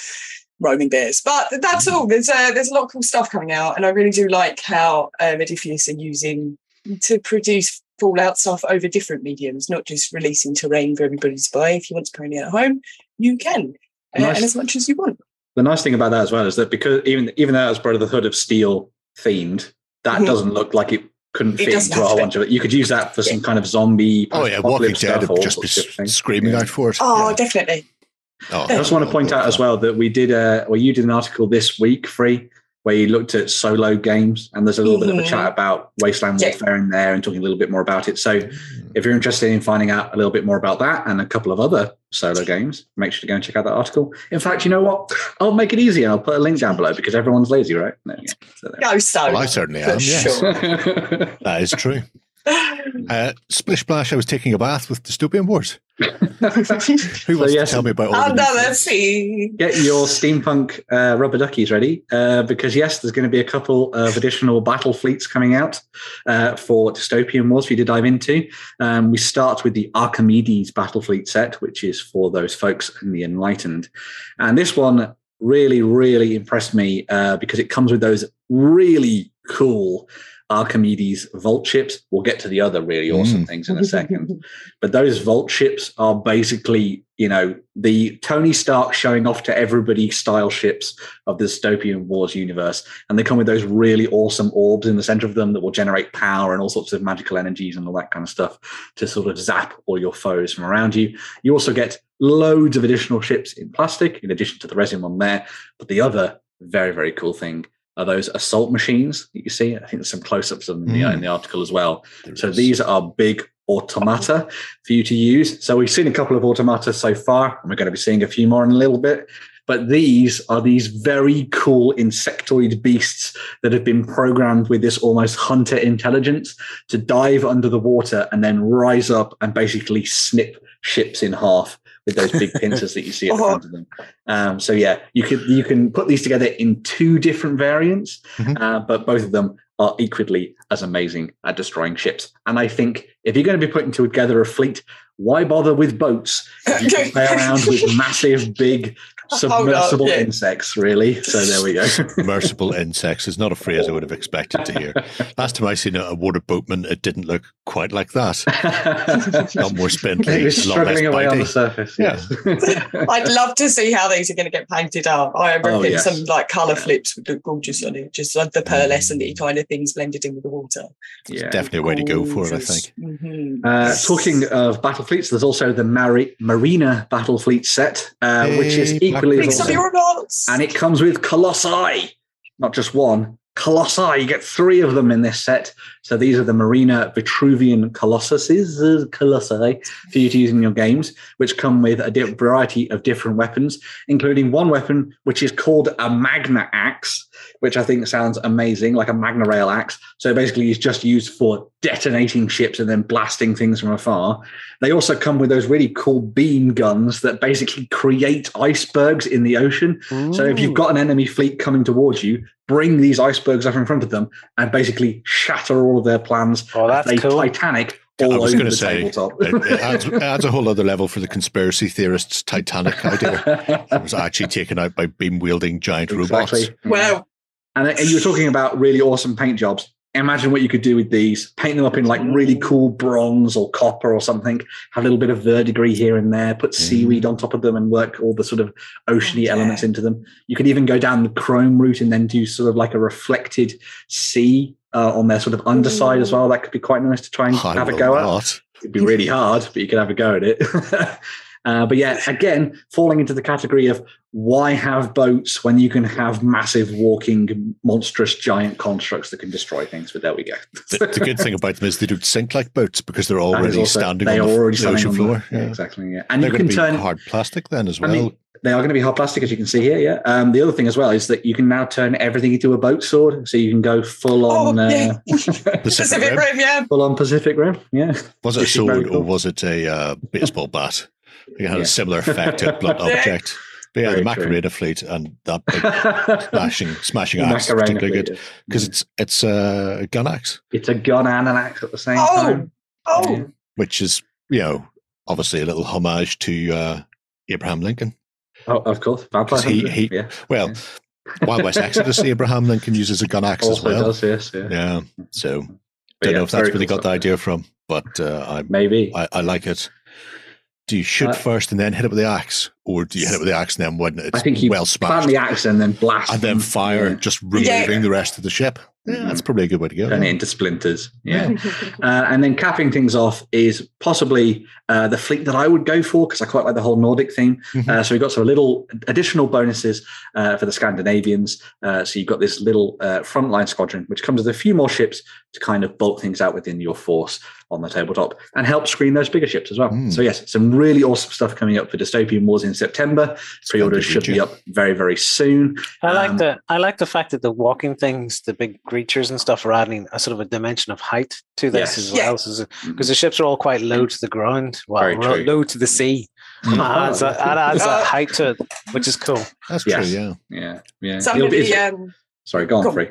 roaming bears. But that's all. There's a lot of cool stuff coming out, and I really do like how Modifius are using to produce Fallout stuff over different mediums, not just releasing terrain for everybody's buy. If you want to play it at home, you can, and as much as you want. The nice thing about that as well is that because even though it's Brotherhood of Steel themed, that doesn't look like it. Couldn't fit into a whole bunch of it. You could use that for some kind of zombie. Oh yeah, Walking Dead would just be screaming out for it. Oh, definitely. Oh, I just want to point out as well that we did you did an article this week, Free, where you looked at solo games, and there's a little bit of a chat about Wasteland Warfare in there and talking a little bit more about it. So if you're interested in finding out a little bit more about that and a couple of other solo games, make sure to go and check out that article. In fact, you know what? I'll make it easy and I'll put a link down below because everyone's lazy, right? There we go. I certainly am, yes. Sure. That is true. Splish Splash, I was taking a bath with Dystopian Wars. Who wants to tell me about all of these? Get your steampunk rubber duckies ready because, yes, there's going to be a couple of additional battle fleets coming out for Dystopian Wars for you to dive into. We start with the Archimedes battle fleet set, which is for those folks in the Enlightened. And this one really, really impressed me because it comes with those really cool Archimedes vault ships. We'll get to the other really awesome things in a second. But those vault ships are basically, you know, the Tony Stark showing off to everybody style ships of the Dystopian Wars universe. And they come with those really awesome orbs in the center of them that will generate power and all sorts of magical energies and all that kind of stuff to sort of zap all your foes from around you. You also get loads of additional ships in plastic, in addition to the resin one there. But the other very, very cool thing are those assault machines that you see. I think there's some close-ups of them in the article as well. So these are big automata for you to use. So we've seen a couple of automata so far, and we're going to be seeing a few more in a little bit. But these are these very cool insectoid beasts that have been programmed with this almost hunter intelligence to dive under the water and then rise up and basically snip ships in half with those big pincers that you see at the front of them. So yeah, you can put these together in two different variants, but both of them are equally as amazing at destroying ships. And I think if you're going to be putting together a fleet, why bother with boats? You can play around with massive, big, submersible insects, really. So there we go. Submersible insects is not a phrase I would have expected to hear. Last time I seen a water boatman, it didn't look quite like that. Not more spindly, a lot less away on the surface. Yeah. I'd love to see how these are going to get painted up. I reckon some like colour flips would look gorgeous on it, just like the pearlescent kind of things blended in with the water. Yeah. It's definitely a way to go for it, I think. Mm-hmm. Talking of battle fleets, there's also the Marina battle fleet set, which is equally as awesome. And it comes with Colossi, not just one. Colossi, you get three of them in this set. So these are the Marina Vitruvian Colossi for you to use in your games, which come with a variety of different weapons, including one weapon which is called a Magna Axe, which I think sounds amazing, like a Magna Rail Axe. So basically it's just used for detonating ships and then blasting things from afar. They also come with those really cool beam guns that basically create icebergs in the ocean. Ooh. So if you've got an enemy fleet coming towards you, bring these icebergs up in front of them and basically shatter all of their plans. Oh, that's cool. Titanic all I was over the tabletop. It adds a whole other level for the conspiracy theorists' Titanic idea. It was actually taken out by beam-wielding giant robots. Wow. And you're talking about really awesome paint jobs. Imagine what you could do with these. Paint them up in like really cool bronze or copper or something. Have a little bit of verdigris here and there. Put seaweed on top of them and work all the sort of oceany elements into them. You could even go down the chrome route and then do sort of like a reflected sea on their sort of underside as well. That could be quite nice to try and have a go at. It'd be really hard, but you could have a go at it. But yeah, again, falling into the category of why have boats when you can have massive walking, monstrous, giant constructs that can destroy things. But there we go. The good thing about them is they don't sink like boats because they're already standing on the ocean floor. Yeah. Exactly. Yeah. And they're going to be hard plastic then as well. I mean, they are going to be hard plastic, as you can see here. Yeah. The other thing as well is that you can now turn everything into a boat sword, so you can go full on Pacific Rim. Yeah, full on Pacific Rim. Yeah. Was it a sword or was it a baseball bat? It had a similar effect to a blunt object. But yeah, very the Macarena fleet and that big smashing axe is particularly good because it's a gun axe. It's a gun and an axe at the same time. Oh, which is, you know, obviously a little homage to Abraham Lincoln. Oh, of course. Wild West Exodus, Abraham Lincoln uses a gun axe also as well. Does, yes, yeah. So don't know if that's where they got the idea from, but I like it. Do you shoot first and then hit it with the axe, or do you hit it with the axe and then when it's well smashed? Plant the axe and then blast, and then fire, just removing the rest of the ship. Yeah, that's probably a good way to go. Turn it into splinters. Yeah, and then capping things off is possibly the fleet that I would go for because I quite like the whole Nordic theme. So we've got some little additional bonuses for the Scandinavians. So you've got this little frontline squadron which comes with a few more ships to kind of bulk things out within your force on the tabletop and help screen those bigger ships as well. So yes, some really awesome stuff coming up for Dystopian Wars in September. Pre-orders should be up very, very soon. I like the fact that the walking things, the big creatures and stuff, are adding a sort of a dimension of height to this as well. Because the ships are all quite low to the ground, low to the sea. That adds a height to it, which is cool. That's true. Yeah. Somebody, sorry, go on, Free.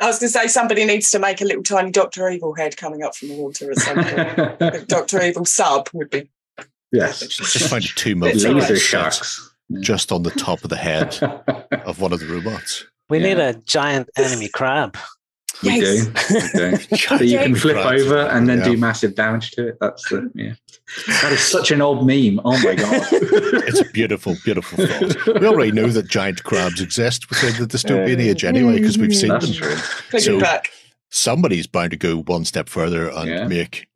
I was going to say somebody needs to make a little tiny Dr. Evil head coming up from the water or something. Dr. Evil sub would be. Yes, just find 2 million laser sharks just on the top of the head of one of the robots. We need a giant enemy crab. We do. So you can flip over and then do massive damage to it. That's the, that is such an old meme. Oh my God. It's a beautiful, beautiful thought. We already know that giant crabs exist within the dystopian age anyway, because we've seen them. True. So somebody's bound to go one step further and make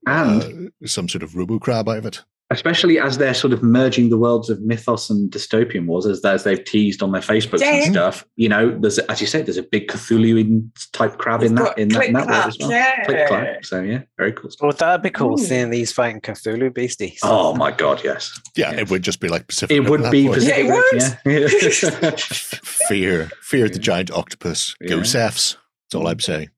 some sort of robo-crab out of it. Especially as they're sort of merging the worlds of Mythos and Dystopian Wars, as they've teased on their Facebooks and stuff. You know, there's, as you said, there's a big Cthulhu type crab in that world as well. Yeah. Click clap. So yeah, very cool stuff. Well, that'd be cool seeing these fighting Cthulhu beasties. Oh my God, yes. Yeah, it would just be like Pacific. It would be Pacific. Yeah. Fear the giant octopus. Yeah. Go Cephs. That's all I'm saying.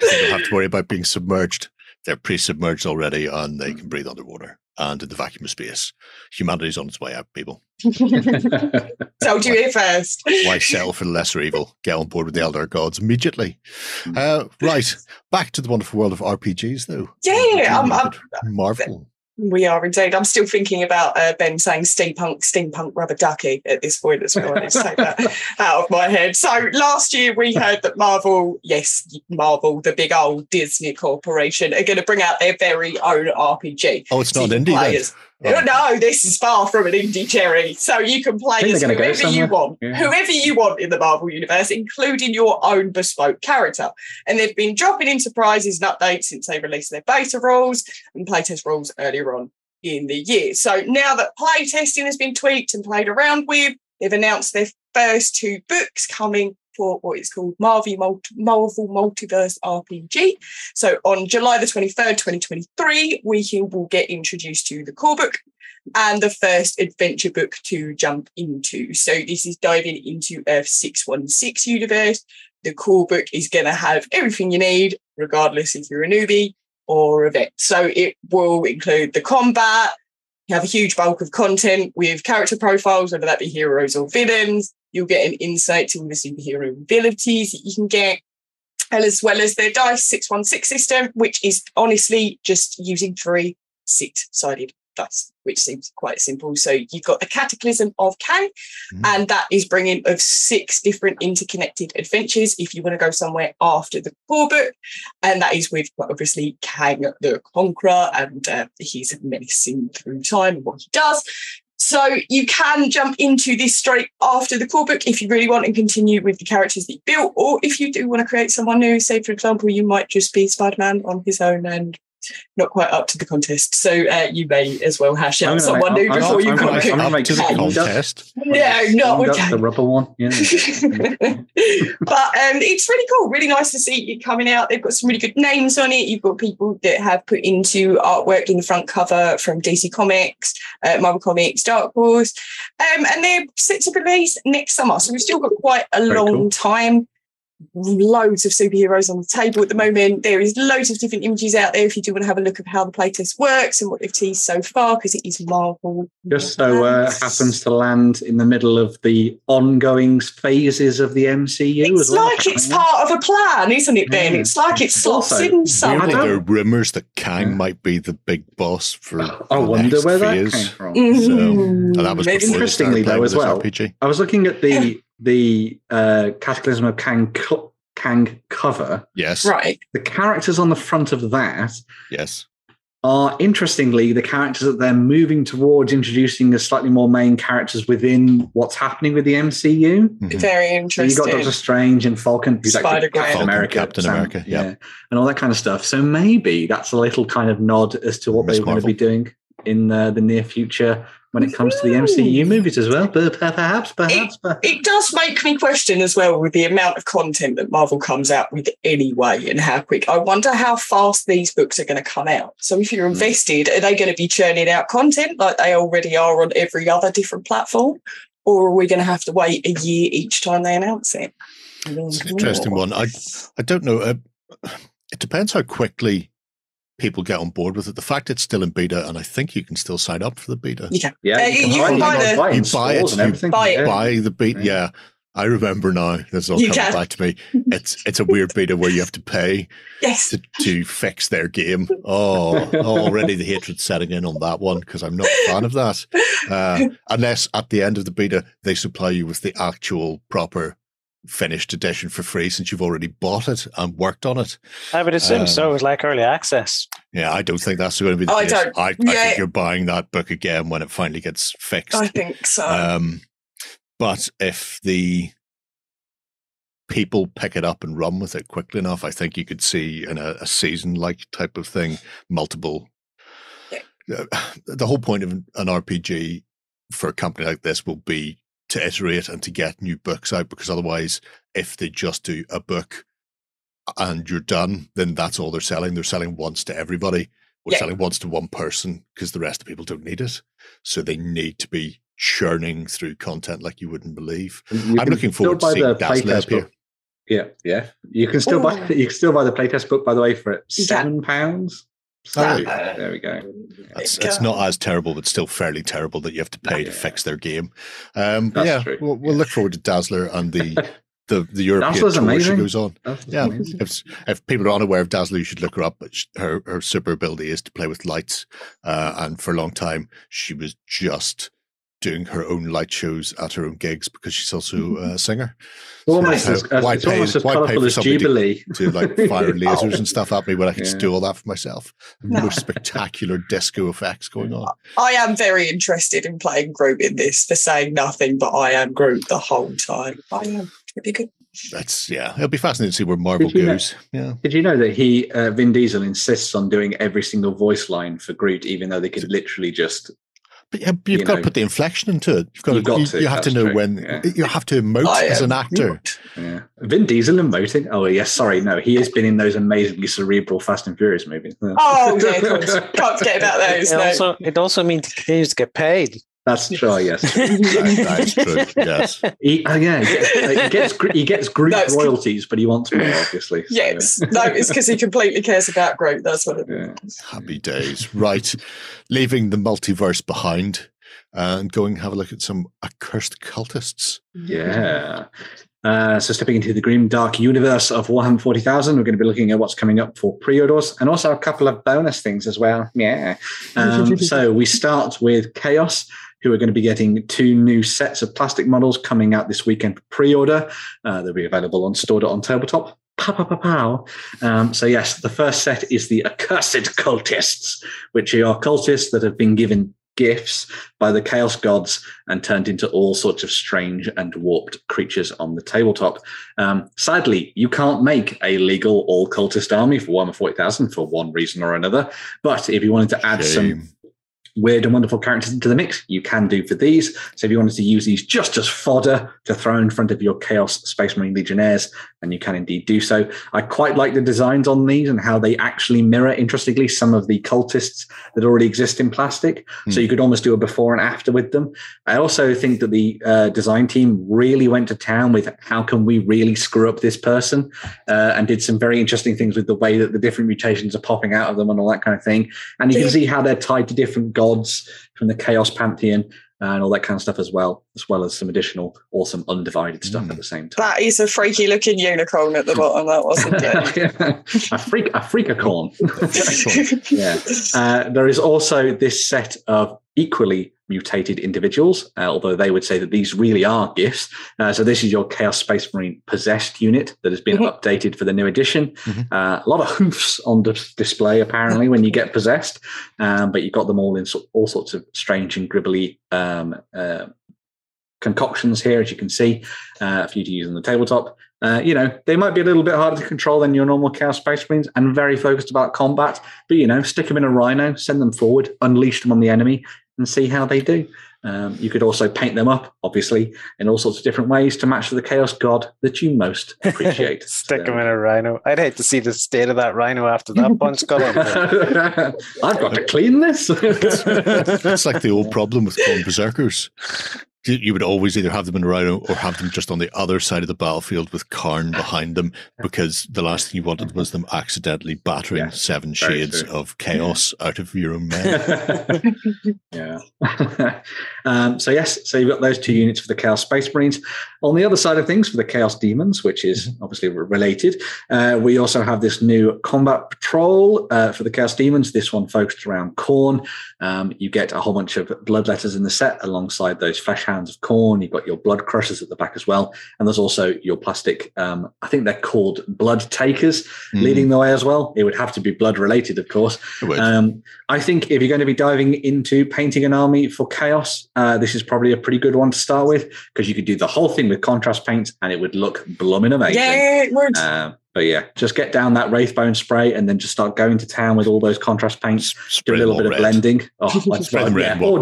They don't have to worry about being submerged. They're pre-submerged already, and they can breathe underwater. And in the vacuum of space, humanity's on its way out, people. Told you here first. Why settle for the lesser evil? Get on board with the elder gods immediately. Right, back to the wonderful world of RPGs, though. Yeah, I'm Marvel. We are indeed. I'm still thinking about Ben saying steampunk rubber ducky at this point as well. I need to take that out of my head. So last year we heard that Marvel, the big old Disney corporation, are going to bring out their very own RPG. Oh, it's not an indie. Oh. No, this is far from an indie cherry. So you can play as whoever you want, whoever you want in the Marvel universe, including your own bespoke character. And they've been dropping into prizes and updates since they released their beta rules and playtest rules earlier on in the year. So now that playtesting has been tweaked and played around with, they've announced their first two books coming for what is called Marvel Multiverse RPG. So on July the 23rd, 2023, we will get introduced to the core book and the first adventure book to jump into. So this is diving into Earth 616 universe. The core book is going to have everything you need, regardless if you're a newbie or a vet. So it will include the combat. You have a huge bulk of content with character profiles, whether that be heroes or villains. You'll get an insight to all the superhero abilities that you can get, as well as their Dice 616 system, which is honestly just using 3 six-sided dice, which seems quite simple. So you've got the Cataclysm of Kang, and that is bringing of 6 different interconnected adventures if you want to go somewhere after the core book. And that is with, obviously, Kang the Conqueror and his menacing through time and what he does. So you can jump into this straight after the core book if you really want and continue with the characters that you built, or if you do want to create someone new. Say, for example, you might just be Spider-Man on his own and not quite up to the contest. So you may as well hash out someone new before you come to the contest. No, not the rubber one. Yeah. But it's really cool. Really nice to see it coming out. They've got some really good names on it. You've got people that have put into artwork in the front cover from DC Comics, Marvel Comics, Dark Horse, and they're set to release next summer. So we've still got quite a long time. Loads of superheroes on the table at the moment. There is loads of different images out there if you do want to have a look at how the playtest works and what they've teased so far, because it is Marvel. Just so happens to land in the middle of the ongoing phases of the MCU. It's like it's part of a plan, isn't it, Ben? Yeah. It's like it's slots in some. There are rumours that Kang might be the big boss for the next phase. That came from. So, that was interestingly though as well. RPG. I was looking at the Cataclysm of Kang cover. Yes. Right. The characters on the front of that are, interestingly, the characters that they're moving towards introducing as slightly more main characters within what's happening with the MCU. Mm-hmm. Very interesting. So you've got Doctor Strange and Falcon, who's actually Captain America. Yeah. And all that kind of stuff. So maybe that's a little kind of nod as to what they're going to be doing in the near future when it comes to the MCU movies as well. But perhaps. It does make me question as well with the amount of content that Marvel comes out with anyway and how quick. I wonder how fast these books are going to come out. So if you're invested, are they going to be churning out content like they already are on every other different platform? Or are we going to have to wait a year each time they announce it? It's an interesting one. I don't know. It depends how quickly people get on board with it. The fact it's still in beta, and I think you can still sign up for the beta. You can buy the beta. Yeah, I remember now. This is all coming back to me. It's a weird beta where you have to pay to fix their game. Oh, already the hatred setting in on that one, because I'm not a fan of that. Unless at the end of the beta they supply you with the actual proper finished edition for free since you've already bought it and worked on it. I would assume so. It's like early access. Yeah, I don't think that's going to be the case. I think you're buying that book again when it finally gets fixed. I think so. But if the people pick it up and run with it quickly enough, I think you could see in a season-like type of thing, multiple. Yeah. The whole point of an RPG for a company like this will be to iterate and to get new books out, because otherwise, if they just do a book and you're done, then that's all they're selling. They're selling once to everybody, or selling once to one person, because the rest of the people don't need it. So they need to be churning through content like you wouldn't believe. I'm looking forward to seeing Dazzler appear. Yeah, yeah. You can still buy the playtest book, by the way, for £7. There we go. It's not as terrible, but still fairly terrible that you have to pay to fix their game. That's true. We'll look forward to Dazzler and the European Dazzler's tour amazing. She goes on. Amazing. If people are unaware of Dazzler, you should look her up. Her super ability is to play with lights, and for a long time she was just doing her own light shows at her own gigs because she's also a singer. Why pay for somebody to like fire lasers and stuff at me when I can just do all that for myself? Most spectacular disco effects going on. I am very interested in playing Groot in this. They're saying nothing, but I am Groot the whole time. I am. It'd be good. It'll be fascinating to see where Marvel goes. Did you know that Vin Diesel insists on doing every single voice line for Groot, even though they could literally just... But you've got to put the inflection into it. You have to know when you have to emote as an actor. Yeah. Vin Diesel emoting. Oh yes, sorry, no, he has been in those amazingly cerebral Fast and Furious movies. Oh yeah, can't forget about those. It also means he continues to get paid. That's true. Yes, that's true. Yes, he gets Groot royalties, but he wants more, obviously. So. Yes, it's because he completely cares about Groot. That's what it is. Happy days, right? Leaving the multiverse behind and going have a look at some Accursed Cultists. Yeah. So stepping into the grim dark universe of Warhammer 40,000, we're going to be looking at what's coming up for pre-orders and also a couple of bonus things as well. Yeah. So we start with Chaos, who are going to be getting 2 new sets of plastic models coming out this weekend for pre-order. They'll be available on store.on Tabletop. So yes, the first set is the Accursed Cultists, which are cultists that have been given gifts by the Chaos Gods and turned into all sorts of strange and warped creatures on the tabletop. Sadly, you can't make a legal all-cultist army for Warhammer 40,000 for one reason or another, but if you wanted to add some weird and wonderful characters into the mix, you can do for these. So if you wanted to use these just as fodder to throw in front of your Chaos Space Marine Legionnaires, then you can indeed do so. I quite like the designs on these and how they actually mirror, interestingly, some of the cultists that already exist in plastic. So you could almost do a before and after with them. I also think that the design team really went to town with how can we really screw up this person, and did some very interesting things with the way that the different mutations are popping out of them and all that kind of thing. And you can see how they're tied to different gods from the Chaos Pantheon and all that kind of stuff as well as some additional awesome undivided stuff at the same time. That is a freaky looking unicorn at the bottom, that wasn't it? A freakacorn. There is also this set of equally mutated individuals, although they would say that these really are gifts. So this is your Chaos Space Marine possessed unit that has been updated for the new edition. A lot of hoofs on display, apparently, when you get possessed, but you've got them all in all sorts of strange and gribbly concoctions here, as you can see, for you to use on the tabletop. They might be a little bit harder to control than your normal Chaos Space Marines and very focused about combat, but, stick them in a rhino, send them forward, unleash them on the enemy, and see how they do. You could also paint them up, obviously, in all sorts of different ways to match the Chaos God that you most appreciate. Stick them in a rhino. I'd hate to see the state of that rhino after that bunch got on. I've got to clean this. It's like the old problem with Clone Berserkers. You would always either have them in a rhino or have them just on the other side of the battlefield with Karn behind them, because the last thing you wanted was them accidentally battering 7 shades of chaos out of your own men. So you've got those 2 units for the Chaos Space Marines. On the other side of things, for the Chaos Demons, which is obviously related, we also have this new combat patrol for the Chaos Demons, this one focused around Khorne. You get a whole bunch of bloodletters in the set alongside those flesh £6 of corn. You've got your Blood Crushers at the back as well. And there's also your plastic, I think they're called Blood Takers, leading the way as well. It would have to be blood related, of course. I think if you're going to be diving into painting an army for Chaos, this is probably a pretty good one to start with, because you could do the whole thing with contrast paints and it would look blooming amazing. Yeah, it works. But yeah, just get down that Wraithbone spray and then just start going to town with all those contrast paints. Do a little bit of blending. Oh, or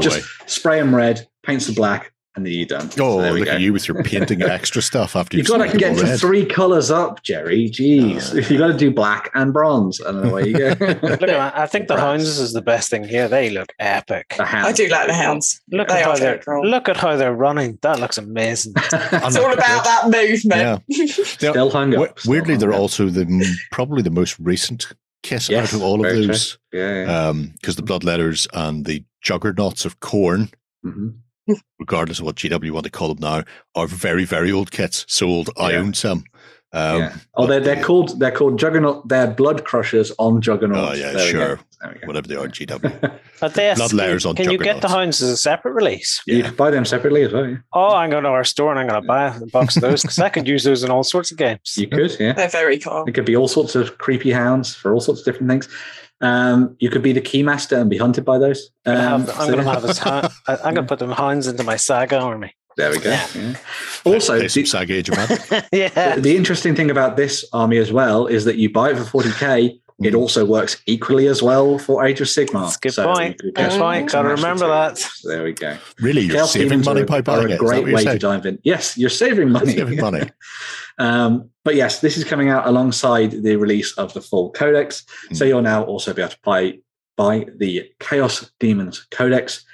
just spray them red, paint some black, and then you're done. Oh, so look at you with your painting extra stuff after you've got to get to 3 colours up, Jerry. Jeez. You've got to do black and bronze. And away you go. Look, I think the hounds is the best thing here. They look epic. I do like the hounds. Look at how they're running. That looks amazing. It's all about that movement. Yeah. Still hung up. Weirdly, they're also probably the most recent Kiss out of all of those. Because the Bloodletters and the Juggernauts of Corn, regardless of what GW want to call them now, are very, very old kits. Sold. I own some. Oh, they're called Juggernaut. They're Blood Crushers on Juggernauts. Oh yeah, there whatever they are, GW. But they Blood Layers on. Can you get the hounds as a separate release? Yeah. You can buy them separately as well. Yeah. Oh, I'm going to our store and I'm going to buy a box of those, because I could use those in all sorts of games. You could, yeah. They're very cool. It could be all sorts of creepy hounds for all sorts of different things. You could be the Keymaster and be hunted by those. I'm going to put them hounds into my Saga army. There we go. Yeah. Also, Saga Age of Magic. The interesting thing about this army as well is that you buy it for 40k. It also works equally as well for Age of Sigmar. That's a good point. Got to remember that. So there we go. Really, you're Chaos saving money by buying it. A great way to dive in. Yes, you're saving money. But yes, this is coming out alongside the release of the full codex. So you'll now also be able to buy the Chaos Demons Codex,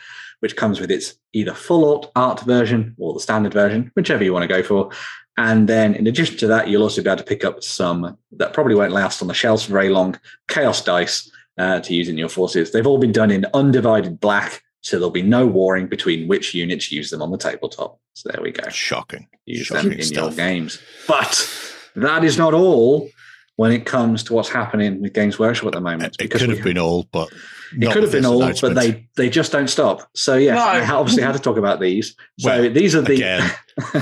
which comes with its either full art version or the standard version, whichever you want to go for. And then in addition to that, you'll also be able to pick up some that probably won't last on the shelves for very long, Chaos dice to use in your forces. They've all been done in undivided black, so there'll be no warring between which units use them on the tabletop. So there we go. Shocking. Use them in your games. But that is not all when it comes to what's happening with Games Workshop at the moment. It could have been all, but... It could have been all, but they just don't stop. So, yeah, I obviously had to talk about these. So these are the... Again.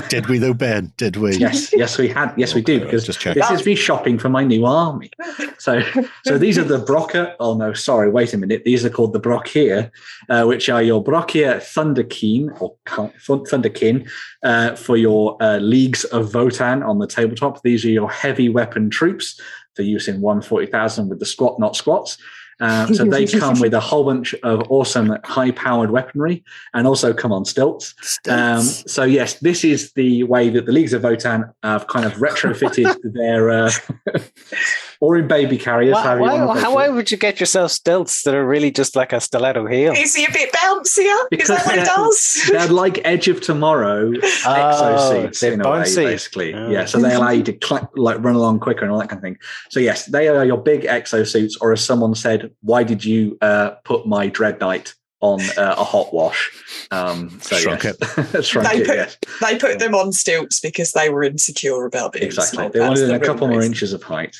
Did we though, Ben? Did we? Yes, we had. Yes, we do, because this is me shopping for my new army. So these are the Brokka. Oh no, sorry, wait a minute. These are called the Brokkier, which are your Brokkier Thunderkin or Thunderkin for your Leagues of Votan on the tabletop. These are your heavy weapon troops for use in 140,000 with the squat, not squats. So they come with a whole bunch of awesome high-powered weaponry and also come on stilts. So yes, this is the way that the Leagues of Votan have kind of retrofitted their... or in baby carriers. Why would you get yourself stilts that are really just like a stiletto heel? Is he a bit bouncier? Because is that what it does? They're like Edge of Tomorrow exosuits in a way, basically. Oh. Yeah, so they allow you to run along quicker and all that kind of thing. So yes, they are your big exosuits, or as someone said, why did you put my Dread Knight on a hot wash? They put them on stilts because they were insecure about being small. They wanted a couple more inches of height.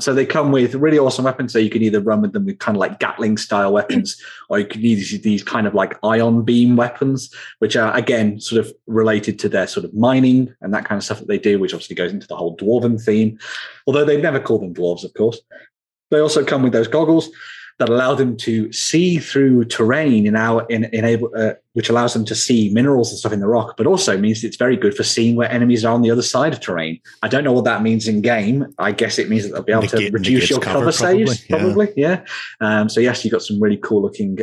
So they come with really awesome weapons. So you can either run with them with kind of like Gatling style weapons, or you can use these kind of like ion beam weapons, which are again sort of related to their sort of mining and that kind of stuff that they do, which obviously goes into the whole dwarven theme, although they never call them dwarves, of course. They also come with those goggles that allow them to see through terrain which allows them to see minerals and stuff in the rock, but also means it's very good for seeing where enemies are on the other side of terrain. I don't know what that means in game. I guess it means that they'll be able to reduce your cover saves, probably. Yeah. So yes, you've got some really cool looking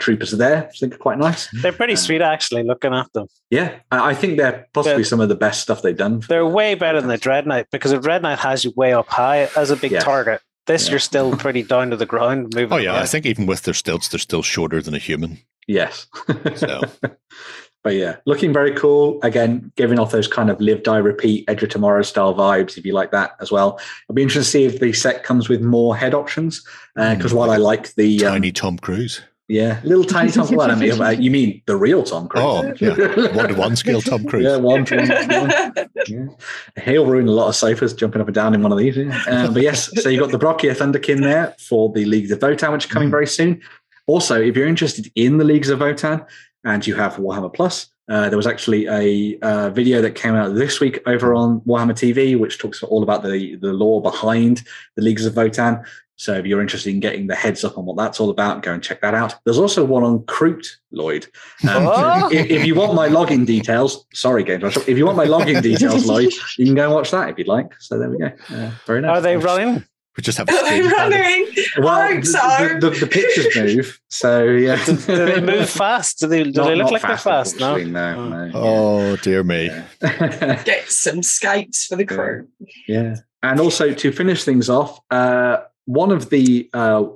troopers there, which I think are quite nice. They're pretty sweet, actually, looking at them. Yeah, I think they're possibly some of the best stuff they've done. They're way better than the Dread Knight, because the Dread Knight has you way up high as a big target. You're still pretty down to the ground. Moving I think even with their stilts, they're still shorter than a human. Yes. So. But yeah, looking very cool. Again, giving off those kind of live, die, repeat, Edge of Tomorrow style vibes, if you like that as well. I'll be interested to see if the set comes with more head options, because while I like the... Tiny Tom Cruise. Yeah, little tiny Tom Cruise. You mean the real Tom Cruise? Oh, yeah. 1-to-1 scale Tom Cruise. Yeah, 1-to-1. Yeah. He'll ruin a lot of sofas jumping up and down in one of these. Yeah. But yes, so you've got the Brokkier Thunderkin there for the Leagues of Votan, which are coming very soon. Also, if you're interested in the Leagues of Votan, and you have Warhammer Plus. There was actually a video that came out this week over on Warhammer TV, which talks all about the lore behind the Leagues of Votan. So if you're interested in getting the heads up on what that's all about, go and check that out. There's also one on Groot, Lloyd. If you want my login details, sorry, Games Workshop. If you want my login details, Lloyd, you can go and watch that if you'd like. So there we go. Very nice. Are they running? We just have. Are they running? Well, the pictures move. So yeah, do they move fast? Do they look like fast, they're fast? No. No. Oh dear me! Yeah. Get some skates for the crew. Yeah, and also to finish things off. One of the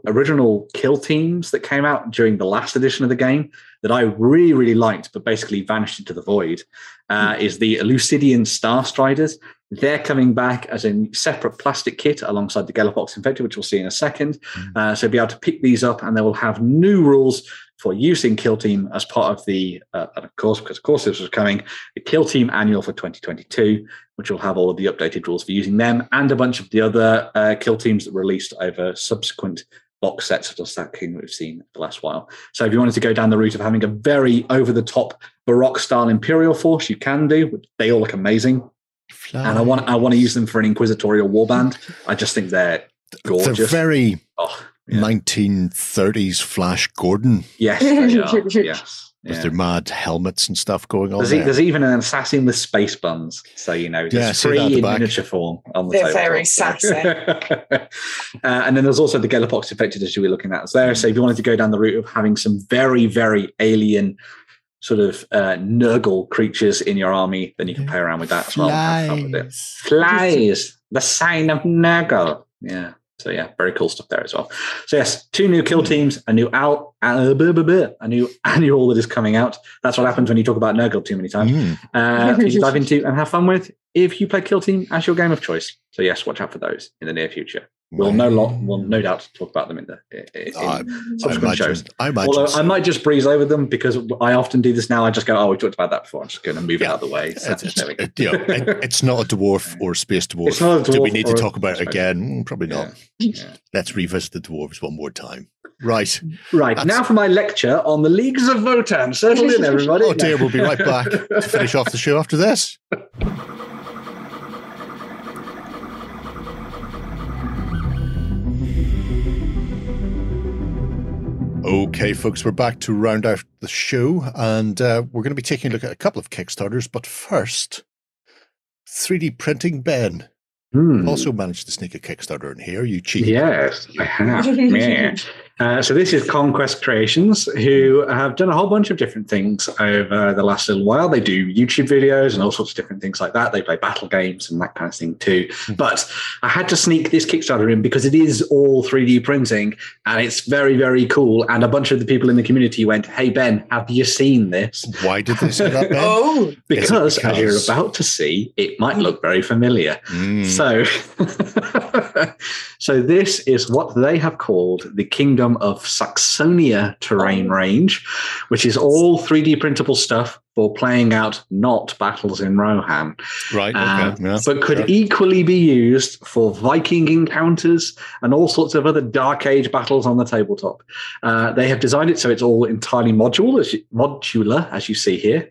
original kill teams that came out during the last edition of the game that I really, really liked, but basically vanished into the void, is the Elucidian Starstriders. They're coming back as a separate plastic kit alongside the Galapox Infected, which we'll see in a second. So be able to pick these up, and they will have new rules for use in Kill Team as part of the, and of course, because of course this was coming, the Kill Team Annual for 2022, which will have all of the updated rules for using them and a bunch of the other Kill Teams that released over subsequent box sets of Dostack King that we've seen the last while. So if you wanted to go down the route of having a very over-the-top Baroque-style Imperial force, you can do. They all look amazing. Fly. And I want to use them for an Inquisitorial Warband. I just think they're gorgeous. They're very... Oh. Yeah. 1930s Flash Gordon. Yes, they are. Yes. Yeah. With their mad helmets and stuff going on. There's even an assassin with space buns. So, you know, just free in miniature form on the table. They're very sassy. And then there's also the Galapox Infected issue we're looking at there. So if you wanted to go down the route of having some very, very alien sort of Nurgle creatures in your army, then you can play around with that as well. Flies. And have fun with it. Flies. The sign of Nurgle. Yeah. So yeah, very cool stuff there as well. So yes, two new kill teams, a new annual that is coming out. That's what happens when you talk about Nurgle too many times. You dive into and have fun with if you play Kill Team as your game of choice. So yes, watch out for those in the near future. We'll no doubt talk about them in the subsequent shows. I might just breeze over them because I often do this now. I just go, oh, we talked about that before. I'm just going to move it out of the way. So it's not a dwarf or space dwarf. It's not a dwarf. Do we need to talk about it again? Probably not. Yeah. Let's revisit the dwarves one more time. Right. That's... Now for my lecture on the Leagues of Votan. Settle in, everybody. Oh dear, we'll be right back to finish off the show after this. Okay, folks, we're back to round out the show, and we're going to be taking a look at a couple of Kickstarters, but first, 3D Printing Ben also managed to sneak a Kickstarter in here, you cheat. Yes, I have. Yeah. So this is Conquest Creations, who have done a whole bunch of different things over the last little while. They do YouTube videos and all sorts of different things like that. They play battle games and that kind of thing too. But I had to sneak this Kickstarter in because it is all 3D printing and it's very, very cool. And a bunch of the people in the community went, hey, Ben, have you seen this? Why did they say that, Ben? Oh, because as you're about to see, it might look very familiar. So this is what they have called the Kingdom of Saxonia terrain range, which is all 3D printable stuff for playing out not battles in Rohan. Right. Okay. Yeah, but could equally be used for Viking encounters and all sorts of other Dark Age battles on the tabletop. They have designed it so it's all entirely modular, as you see here.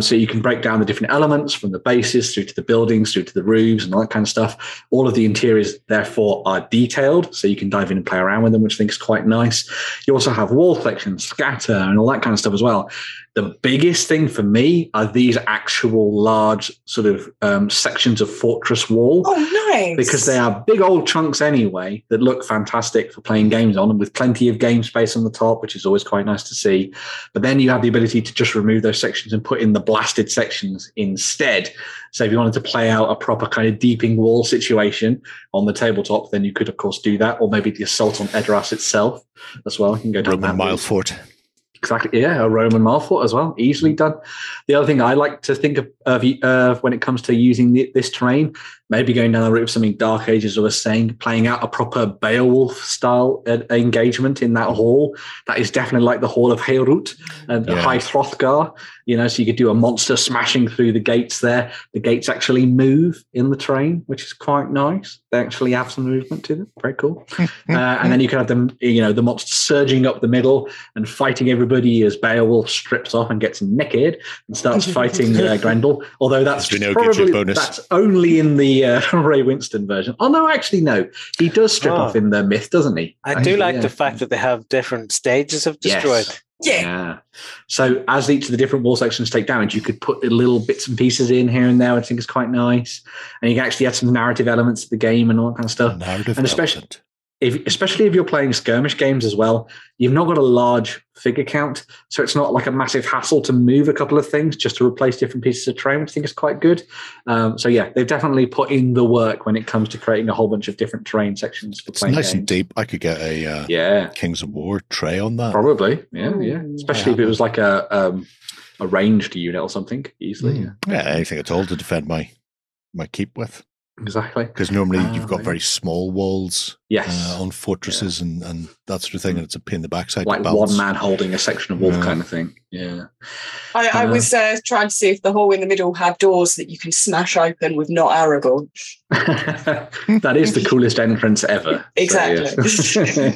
So you can break down the different elements from the bases through to the buildings, through to the roofs and all that kind of stuff. All of the interiors, therefore, are detailed, so you can dive in and play around with them, which I think is quite nice. You also have wall sections, scatter, and all that kind of stuff as well. The biggest thing for me are these actual large sort of sections of fortress wall. Oh, nice. Because they are big old chunks anyway that look fantastic for playing games on, and with plenty of game space on the top, which is always quite nice to see. But then you have the ability to just remove those sections and put in the blasted sections instead. So if you wanted to play out a proper kind of deeping wall situation on the tabletop, then you could, of course, do that. Or maybe the assault on Edoras itself as well. You can go down Roman that Milefort. Exactly. Yeah, a Roman Malfort as well. Easily done. The other thing I like to think of when it comes to using this terrain, maybe going down the route of something Dark Ages, as I was saying, playing out a proper Beowulf-style engagement in that hall. That is definitely like the Hall of Heorot and High Hrothgar. You know, so you could do a monster smashing through the gates there. The gates actually move in the terrain, which is quite nice. They actually have some movement to them. Very cool. And then you can have them, you know, the monster surging up the middle and fighting everybody as Beowulf strips off and gets naked and starts fighting Grendel. Although that's probably that's only in the Ray Winston version. Oh no, actually no, he does strip off in the myth, doesn't he? I do like the fact that they have different stages of destroyed. Yes. Yeah. So as each of the different wall sections take damage, you could put little bits and pieces in here and there, which I think is quite nice. And you can actually add some narrative elements to the game and all that kind of stuff. Especially if you're playing skirmish games as well, you've not got a large figure count, so it's not like a massive hassle to move a couple of things just to replace different pieces of terrain, which I think is quite good. So yeah, they've definitely put in the work when it comes to creating a whole bunch of different terrain sections for playing games. It's nice and deep. I could get a Kings of War tray on that. Probably, yeah. Especially if it was like a ranged unit or something, easily. Yeah, anything at all to defend my keep with. Exactly, because normally you've got very small walls on fortresses and that sort of thing, and it's a pain in the backside, like one man holding a section of wall kind of thing. I was trying to see if the hall in the middle had doors that you can smash open with not arrogant. That is the coolest entrance ever. Exactly. So,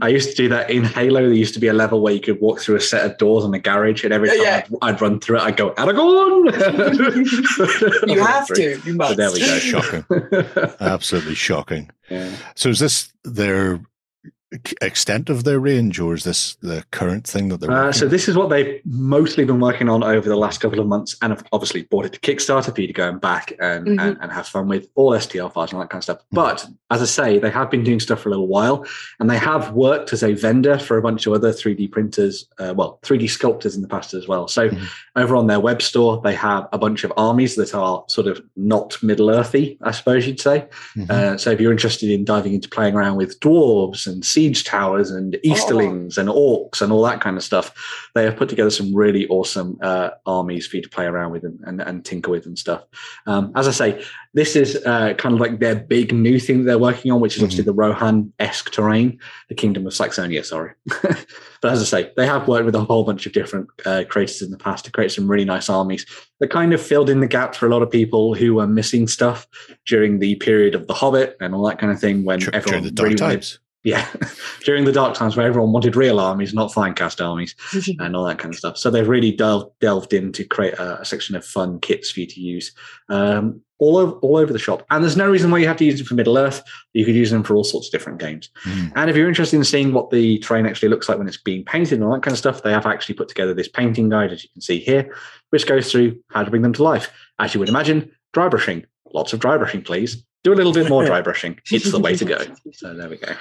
I used to do that in Halo. There used to be a level where you could walk through a set of doors in a garage, and every time I'd run through it, I'd go, Aragorn! You have to. You must. So there we go. Shocking. Absolutely shocking. Yeah. So is this their extent of their range, or is this the current thing that they're working on? So this is what they've mostly been working on over the last couple of months, and have obviously bought it to Kickstarter for you to go and back and have fun with all STL files and all that kind of stuff. But as I say, they have been doing stuff for a little while, and they have worked as a vendor for a bunch of other 3D printers, 3D sculptors in the past as well. So over on their web store, they have a bunch of armies that are sort of not Middle-earthy, I suppose you'd say. So if you're interested in diving into playing around with dwarves and siege towers and Easterlings and orcs and all that kind of stuff, they have put together some really awesome armies for you to play around with and tinker with and stuff. As I say, this is kind of like their big new thing that they're working on, which is obviously the Rohan-esque terrain, the Kingdom of Saxonia, sorry. But as I say, they have worked with a whole bunch of different creators in the past to create some really nice armies that kind of filled in the gaps for a lot of people who were missing stuff during the period of The Hobbit and all that kind of thing, when everyone during the dark times. Yeah, during the dark times where everyone wanted real armies, not fine cast armies and all that kind of stuff. So they've really delved in to create a section of fun kits for you to use all over the shop. And there's no reason why you have to use them for Middle-earth. You could use them for all sorts of different games. And if you're interested in seeing what the terrain actually looks like when it's being painted and all that kind of stuff, they have actually put together this painting guide, as you can see here, which goes through how to bring them to life. As you would imagine, dry brushing. Lots of dry brushing, please. Do a little bit more dry brushing. It's the way to go. So there we go.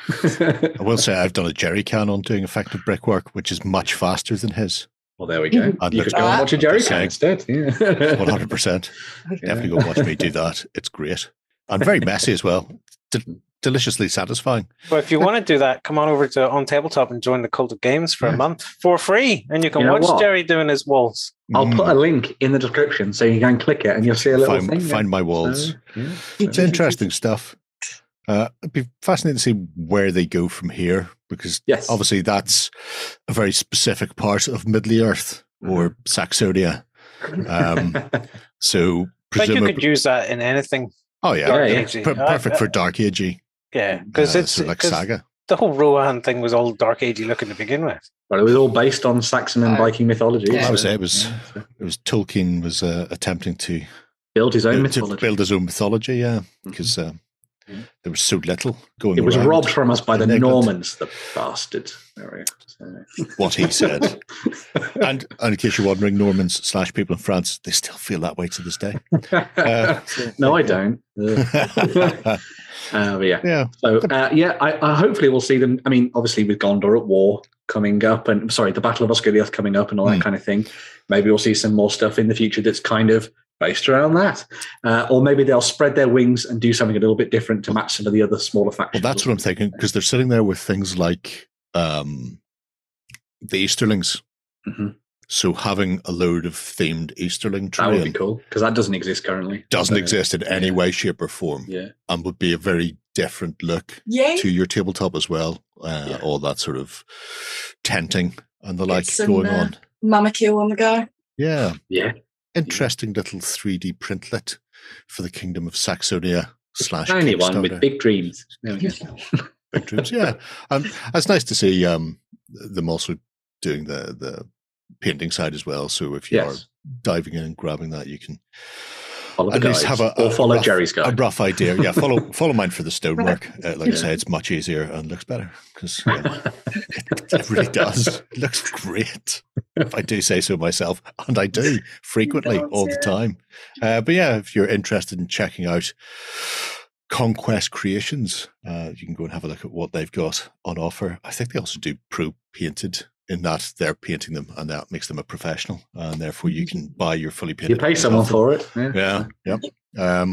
I will say I've done a jerry can on doing effective brickwork, which is much faster than his. Well, there we go. And you could go and watch a jerry can instead. Yeah. 100%. Definitely go watch me do that. It's great. And very messy as well. Deliciously satisfying. Well, if you want to do that, come on over to On Tabletop and join the Cult of Games for a month for free, and you can watch Jerry doing his walls. I'll put a link in the description so you can click it and you'll see a little thing. Find my walls. It's interesting stuff. It'd be fascinating to see where they go from here, because obviously that's a very specific part of Middle-earth or Saxonia. So presumably you could use that in anything. Oh yeah. Perfect for dark agey. Yeah, because it's sort of like saga. The whole Rohan thing was all dark agey looking to begin with. Well, it was all based on Saxon and Viking mythology. Yeah. So, I would say it was Tolkien was attempting to build his own mythology. Yeah, because there was so little going on. It was robbed from us by the Normans, the bastard. What he said. and in case you're wondering, Normans/people in France, they still feel that way to this day. No, I don't. So hopefully we'll see them. I mean, obviously with Gondor at war coming up, and the Battle of Oscar the Earth coming up and all that kind of thing, maybe we'll see some more stuff in the future that's kind of based around that, or maybe they'll spread their wings and do something a little bit different to match some of the other smaller factions. Well, that's what I'm thinking, because they're sitting there with things like the Easterlings. So having a load of themed Easterling terrain, that would be cool, because that doesn't exist currently. Doesn't exist in any way, shape, or form. Yeah, and would be a very different look to your tabletop as well. All that sort of tenting and the like going on. Mamakil on the go. Yeah. Interesting little 3D printlet for the Kingdom of Saxonia slash tiny one with big dreams. There we go. Big dreams, yeah. It's nice to see them also doing the painting side as well. So if you yes. are diving in and grabbing that, you can at least have a follow rough, Jerry's guide. A rough idea. Yeah, follow mine for the stonework. Like yeah. I say, it's much easier and looks better because it really does. It looks great. If I do say so myself, and I do frequently all the time. But yeah, if you're interested in checking out Conquest Creations, you can go and have a look at what they've got on offer. I think they also do pro-painted in that they're painting them, and that makes them a professional, and therefore you can buy your fully painted. You pay someone for it. Yeah. Yeah. Yeah.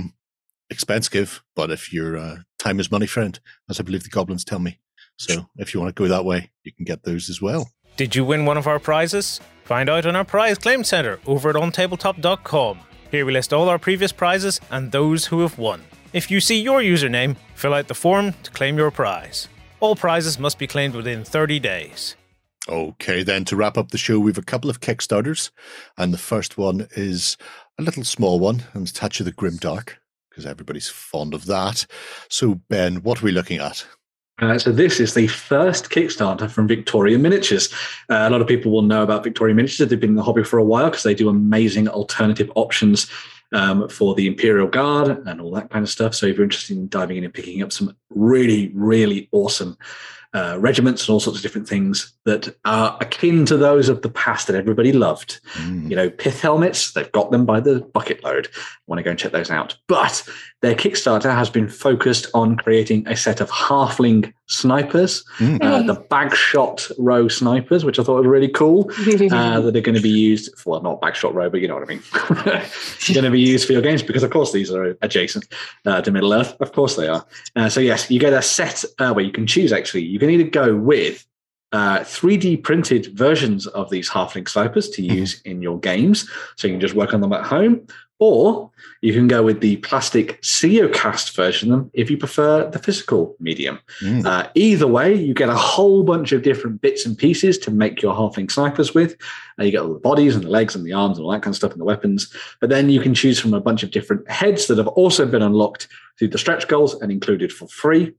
Expensive, but if your time is money, friend, as I believe the goblins tell me. So if you want to go that way, you can get those as well. Did you win one of our prizes? Find out on our prize claim center over at ontabletop.com. Here we list all our previous prizes and those who have won. If you see your username, fill out the form to claim your prize. All prizes must be claimed within 30 days. Okay, then to wrap up the show, we've a couple of Kickstarters, and the first one is a little small one, and Touch of the Grimdark, because everybody's fond of that. So, Ben, what are we looking at? So this is the first Kickstarter from Victoria Miniatures. A lot of people will know about Victoria Miniatures. They've been in the hobby for a while because they do amazing alternative options for the Imperial Guard and all that kind of stuff. So if you're interested in diving in and picking up some really, really awesome regiments and all sorts of different things that are akin to those of the past that everybody loved. You know, pith helmets, they've got them by the bucket load. I want to go and check those out. But their Kickstarter has been focused on creating a set of halfling snipers, the backshot row snipers, which I thought was really cool, that are going to be used for, well, not backshot row, but you know what I mean. Going to be used for your games because, of course, these are adjacent to Middle Earth. Of course they are. So, yes, you get a set where you can choose, actually. You can either go with 3D printed versions of these halfling snipers to use in your games, so you can just work on them at home, or you can go with the plastic CeoCast version of them if you prefer the physical medium. Either way, you get a whole bunch of different bits and pieces to make your halfling snipers with. You get all the bodies and the legs and the arms and all that kind of stuff and the weapons. But then you can choose from a bunch of different heads that have also been unlocked through the stretch goals and included for free.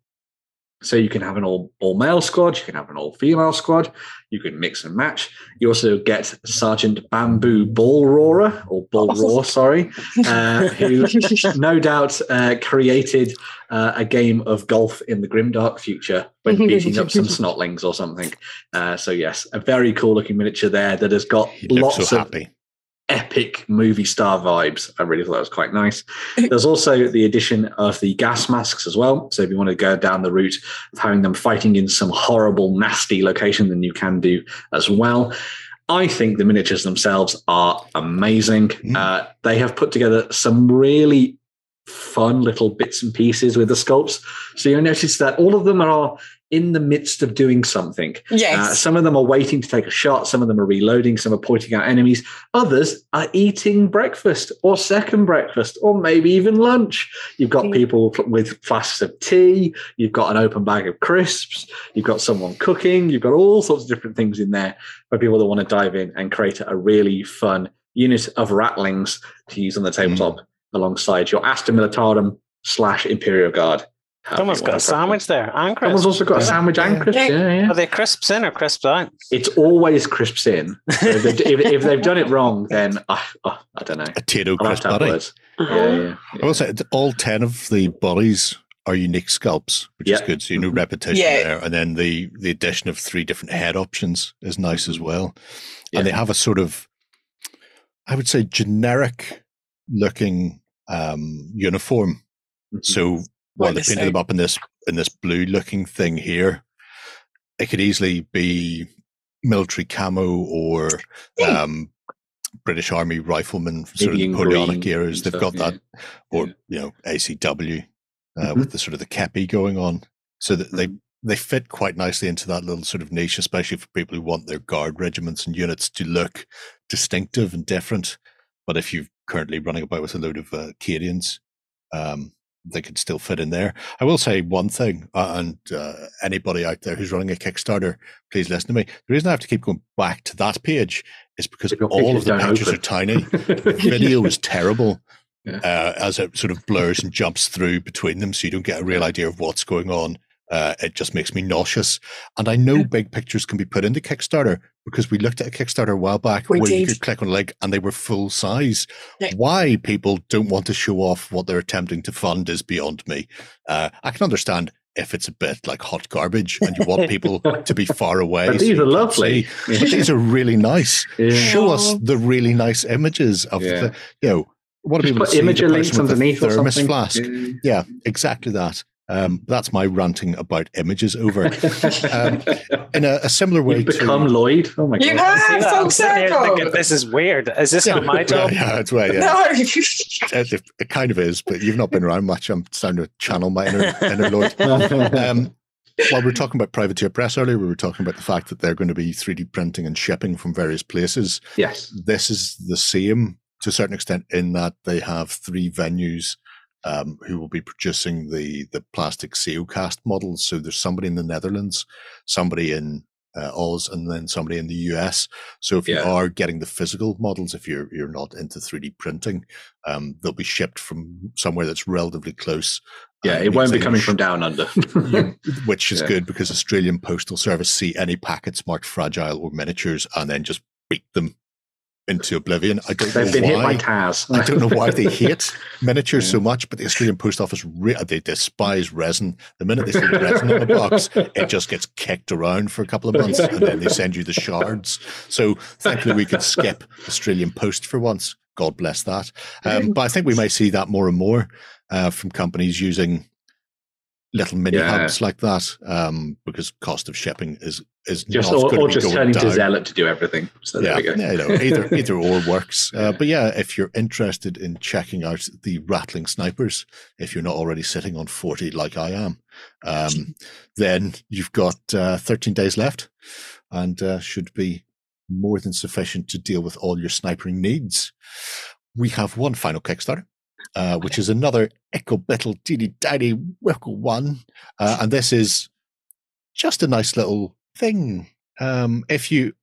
So you can have an all-male squad, you can have an all-female squad, you can mix and match. You also get Sergeant Bamboo Ballroarer, or Ballroar, sorry, who no doubt created a game of golf in the Grimdark future when beating up some snotlings or something. So yes, a very cool-looking miniature there that has got lots so of epic movie star vibes. I really thought that was quite nice. There's also the addition of the gas masks as well. So if you want to go down the route of having them fighting in some horrible, nasty location, then you can do as well. I think the miniatures themselves are amazing. They have put together some really fun little bits and pieces with the sculpts. So you'll notice that all of them are in the midst of doing something. Some of them are waiting to take a shot. Some of them are reloading. Some are pointing out enemies. Others are eating breakfast or second breakfast or maybe even lunch. You've got people with flasks of tea. You've got an open bag of crisps. You've got someone cooking. You've got all sorts of different things in there for people that want to dive in and create a really fun unit of rattlings to use on the tabletop alongside your Asta Militarum / Imperial Guard. Someone's got a sandwich there and crisps. Someone's also got a sandwich and crisps. Yeah. Are they crisps in or crisps out? It's always crisps in. So if they've done it wrong, then I don't know. A potato crisp buddy. Yeah. I will say all 10 of the bodies are unique sculpts, which is good. So you know, repetition there, and then the addition of 3 different head options is nice as well. And they have a sort of, I would say, generic looking uniform. So well, they painted them up in this blue looking thing here. It could easily be military camo or British Army riflemen from sort of the Napoleonic eras. They've got that, or you know, ACW with the sort of the kepi going on. So that they fit quite nicely into that little sort of niche, especially for people who want their guard regiments and units to look distinctive and different. But if you're currently running about with a load of Cadians, they could still fit in there. I will say one thing, and anybody out there who's running a Kickstarter, please listen to me. The reason I have to keep going back to that page is because all of the pictures are tiny. The video is terrible. as it sort of blurs and jumps through between them, so you don't get a real idea of what's going on. It just makes me nauseous. And I know big pictures can be put into Kickstarter, because we looked at a Kickstarter a while back where you could click on a link and they were full size. Yeah. Why people don't want to show off what they're attempting to fund is beyond me. I can understand if it's a bit like hot garbage and you want people to be far away. But these are lovely. Yeah. But these are really nice. Yeah. Show us the really nice images of the, you know, what do people see? Image links underneath or something. Flask. Yeah. Yeah, exactly that. That's my ranting about images over. In a similar way, become Lloyd. Oh my god! You have full circle. Thinking, this is weird. Is this not my job? Yeah, it's weird. Yeah. No, it kind of is. But you've not been around much. I'm starting to channel my inner Lloyd. While we were talking about Privateer Press earlier, we were talking about the fact that they're going to be 3D printing and shipping from various places. Yes, this is the same to a certain extent in that they have three venues. Who will be producing the plastic COCast models. So there's somebody in the Netherlands, somebody in Oz, and then somebody in the US. So if you are getting the physical models, if you're not into 3D printing, they'll be shipped from somewhere that's relatively close. Yeah, it won't be coming from down under. Which is good, because Australian Postal Service see any packets marked fragile or miniatures and then just beat them into oblivion. I don't know why they hate miniatures so much, but the Australian Post Office, they despise resin. The minute they see resin on the box, it just gets kicked around for a couple of months, and then they send you the shards. So thankfully we could skip Australian Post for once. God bless that. But I think we may see that more and more from companies using little mini hubs like that, because cost of shipping is just not or just turning down to Zealot to do everything. So there we go. Either or works. But yeah, if you're interested in checking out the Rattling Snipers, if you're not already sitting on 40 like I am, then you've got 13 days left, and should be more than sufficient to deal with all your snipering needs. We have one final Kickstarter, which is another ickle-bittle, teeny-tiny, wickle one. And this is just a nice little thing. If you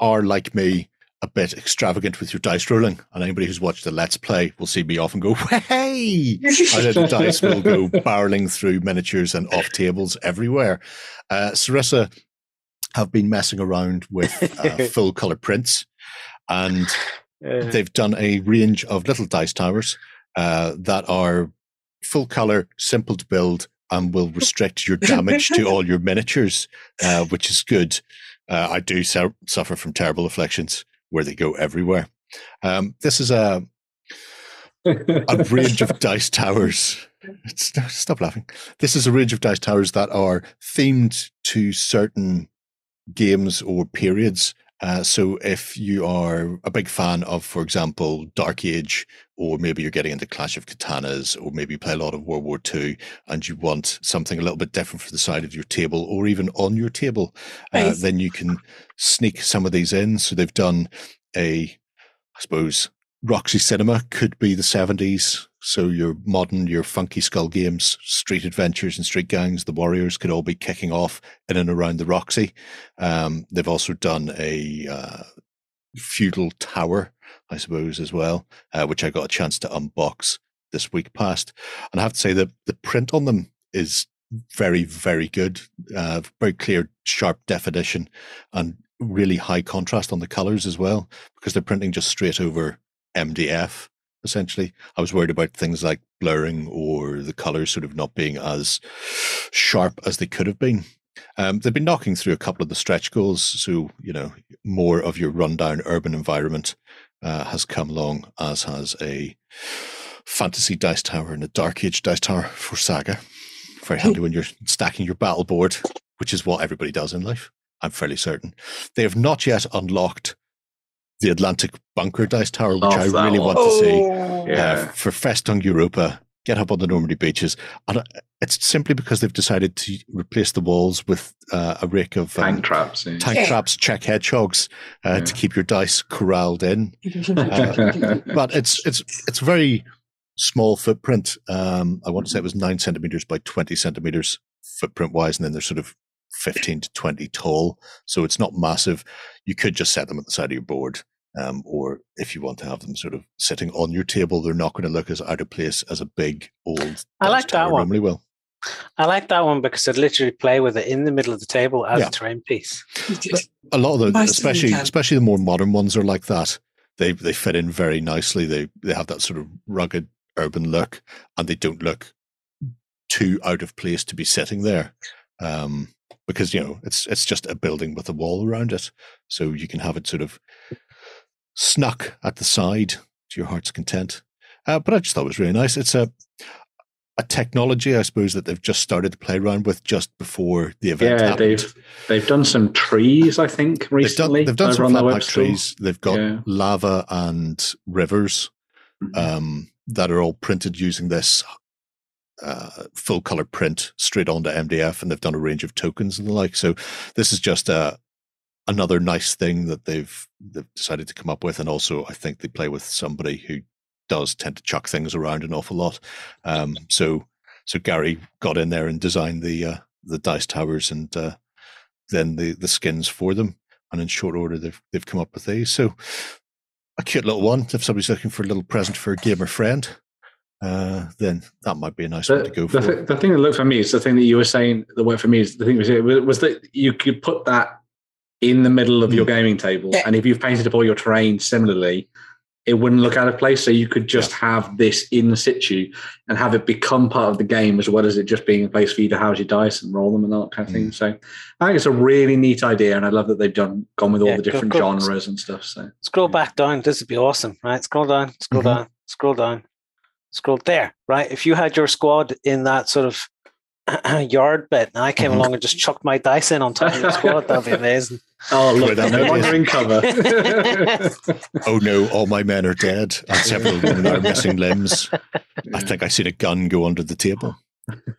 are, like me, a bit extravagant with your dice rolling, and anybody who's watched the Let's Play will see me often go, hey! And then the dice will go barreling through miniatures and off tables everywhere. Sarissa have been messing around with full-colour prints, and they've done a range of little dice towers that are full color, simple to build, and will restrict your damage to all your miniatures, which is good. I do suffer from terrible afflictions where they go everywhere. This is a range of dice towers. Stop laughing. This is a range of dice towers that are themed to certain games or periods. So if you are a big fan of, for example, Dark Age, or maybe you're getting into Clash of Katanas, or maybe you play a lot of World War II and you want something a little bit different for the side of your table or even on your table, nice. Then you can sneak some of these in. So they've done I suppose, Roxy Cinema could be the 70s. So your modern, your funky skull games, Street Adventures and Street Gangs, the Warriors could all be kicking off in and around the Roxy. They've also done a feudal tower, I suppose, as well, which I got a chance to unbox this week past. And I have to say that the print on them is very, very good, very clear, sharp definition, and really high contrast on the colors as well, because they're printing just straight over MDF. Essentially, I was worried about things like blurring or the colors sort of not being as sharp as they could have been. They've been knocking through a couple of the stretch goals. So, you know, more of your rundown urban environment has come along, as has a fantasy dice tower and a Dark Age dice tower for Saga. Very handy when you're stacking your battle board, which is what everybody does in life, I'm fairly certain. They have not yet unlocked the Atlantic Bunker dice tower, which I really want to see for Festung Europa. Get up on the Normandy beaches, and it's simply because they've decided to replace the walls with a rake of tank traps, Czech hedgehogs to keep your dice corralled in. But it's very small footprint. I want to say it was 9 centimeters by 20 centimeters footprint wise, and then there's sort of 15 to 20 tall, so it's not massive. You could just set them at the side of your board Or if you want to have them sort of sitting on your table, they're not going to look as out of place as a big old. I like that one. Normally will. I like that one because I'd literally play with it in the middle of the table as a terrain piece. A lot of the, especially the more modern ones, are like that. They fit in very nicely. They have that sort of rugged urban look, and they don't look too out of place to be sitting there. Because, you know, it's just a building with a wall around it. So you can have it sort of snuck at the side to your heart's content. But I just thought it was really nice. It's a technology, I suppose, that they've just started to play around with just before the event happened. They've done some trees, I think, recently. They've done some flat pack trees. They've got lava and rivers that are all printed using this full color print straight onto MDF, and they've done a range of tokens and the like. So this is just another nice thing that they've decided to come up with. And also, I think they play with somebody who does tend to chuck things around an awful lot. So Gary got in there and designed the dice towers and then the skins for them. And in short order, they've come up with these. So a cute little one. If somebody's looking for a little present for a gamer friend, then that might be a nice one to go for. The thing that worked for me is the thing that you were saying that worked for me is the thing was that you could put that in the middle of your gaming table. Yeah. And if you've painted up all your terrain similarly, it wouldn't look out of place. So you could just have this in situ and have it become part of the game, as well as it just being a place for you to house your dice and roll them and that kind of thing. So I think it's a really neat idea, and I love that they've gone with all the different genres and stuff. So scroll back down. This would be awesome, right? Scroll down, scroll down, scroll down, scroll there, right? If you had your squad in that sort of yard bit, and I came along and just chucked my dice in on top of the squad, that'd be amazing. Oh, look, no wandering cover. Oh no, all my men are dead, and several women are missing limbs. I think I seen a gun go under the table.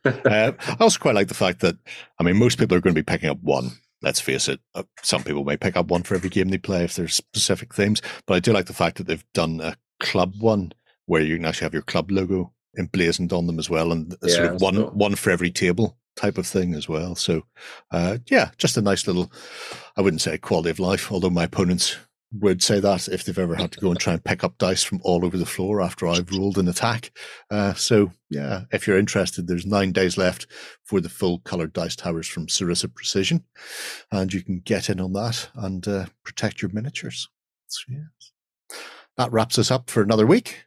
I also quite like the fact that, I mean, most people are going to be picking up one. Let's face it, some people may pick up one for every game they play if there's specific themes, but I do like the fact that they've done a club one where you can actually have your club logo emblazoned on them as well, and sort of one for every table type of thing as well. So just a nice little, I wouldn't say quality of life, although my opponents would say that if they've ever had to go and try and pick up dice from all over the floor after I've rolled an attack. So yeah, if you're interested, there's 9 days left for the full colored dice towers from Sarissa Precision, and you can get in on that and protect your miniatures. So, yes, that wraps us up for another week.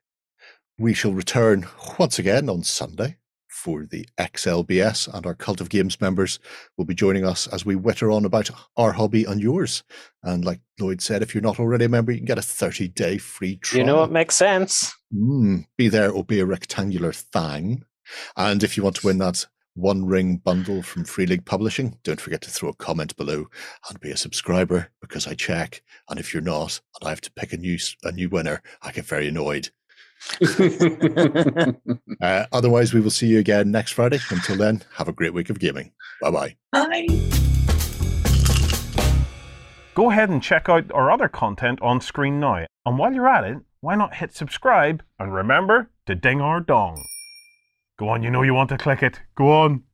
We shall return once again on Sunday for the XLBS, and our Cult of Games members will be joining us as we witter on about our hobby and yours. And like Lloyd said, if you're not already a member, you can get a 30-day free trial. You know what makes sense? Be there or be a rectangular thang. And if you want to win that One Ring bundle from Free League Publishing, don't forget to throw a comment below and be a subscriber, because I check. And if you're not, and I have to pick a new winner, I get very annoyed. Otherwise, we will see you again next Friday. Until then, have a great week of gaming. Bye-bye. Bye. Go ahead and check out our other content on screen now. And while you're at it, why not hit subscribe, and remember to ding our dong. Go on, you know you want to click it. Go on.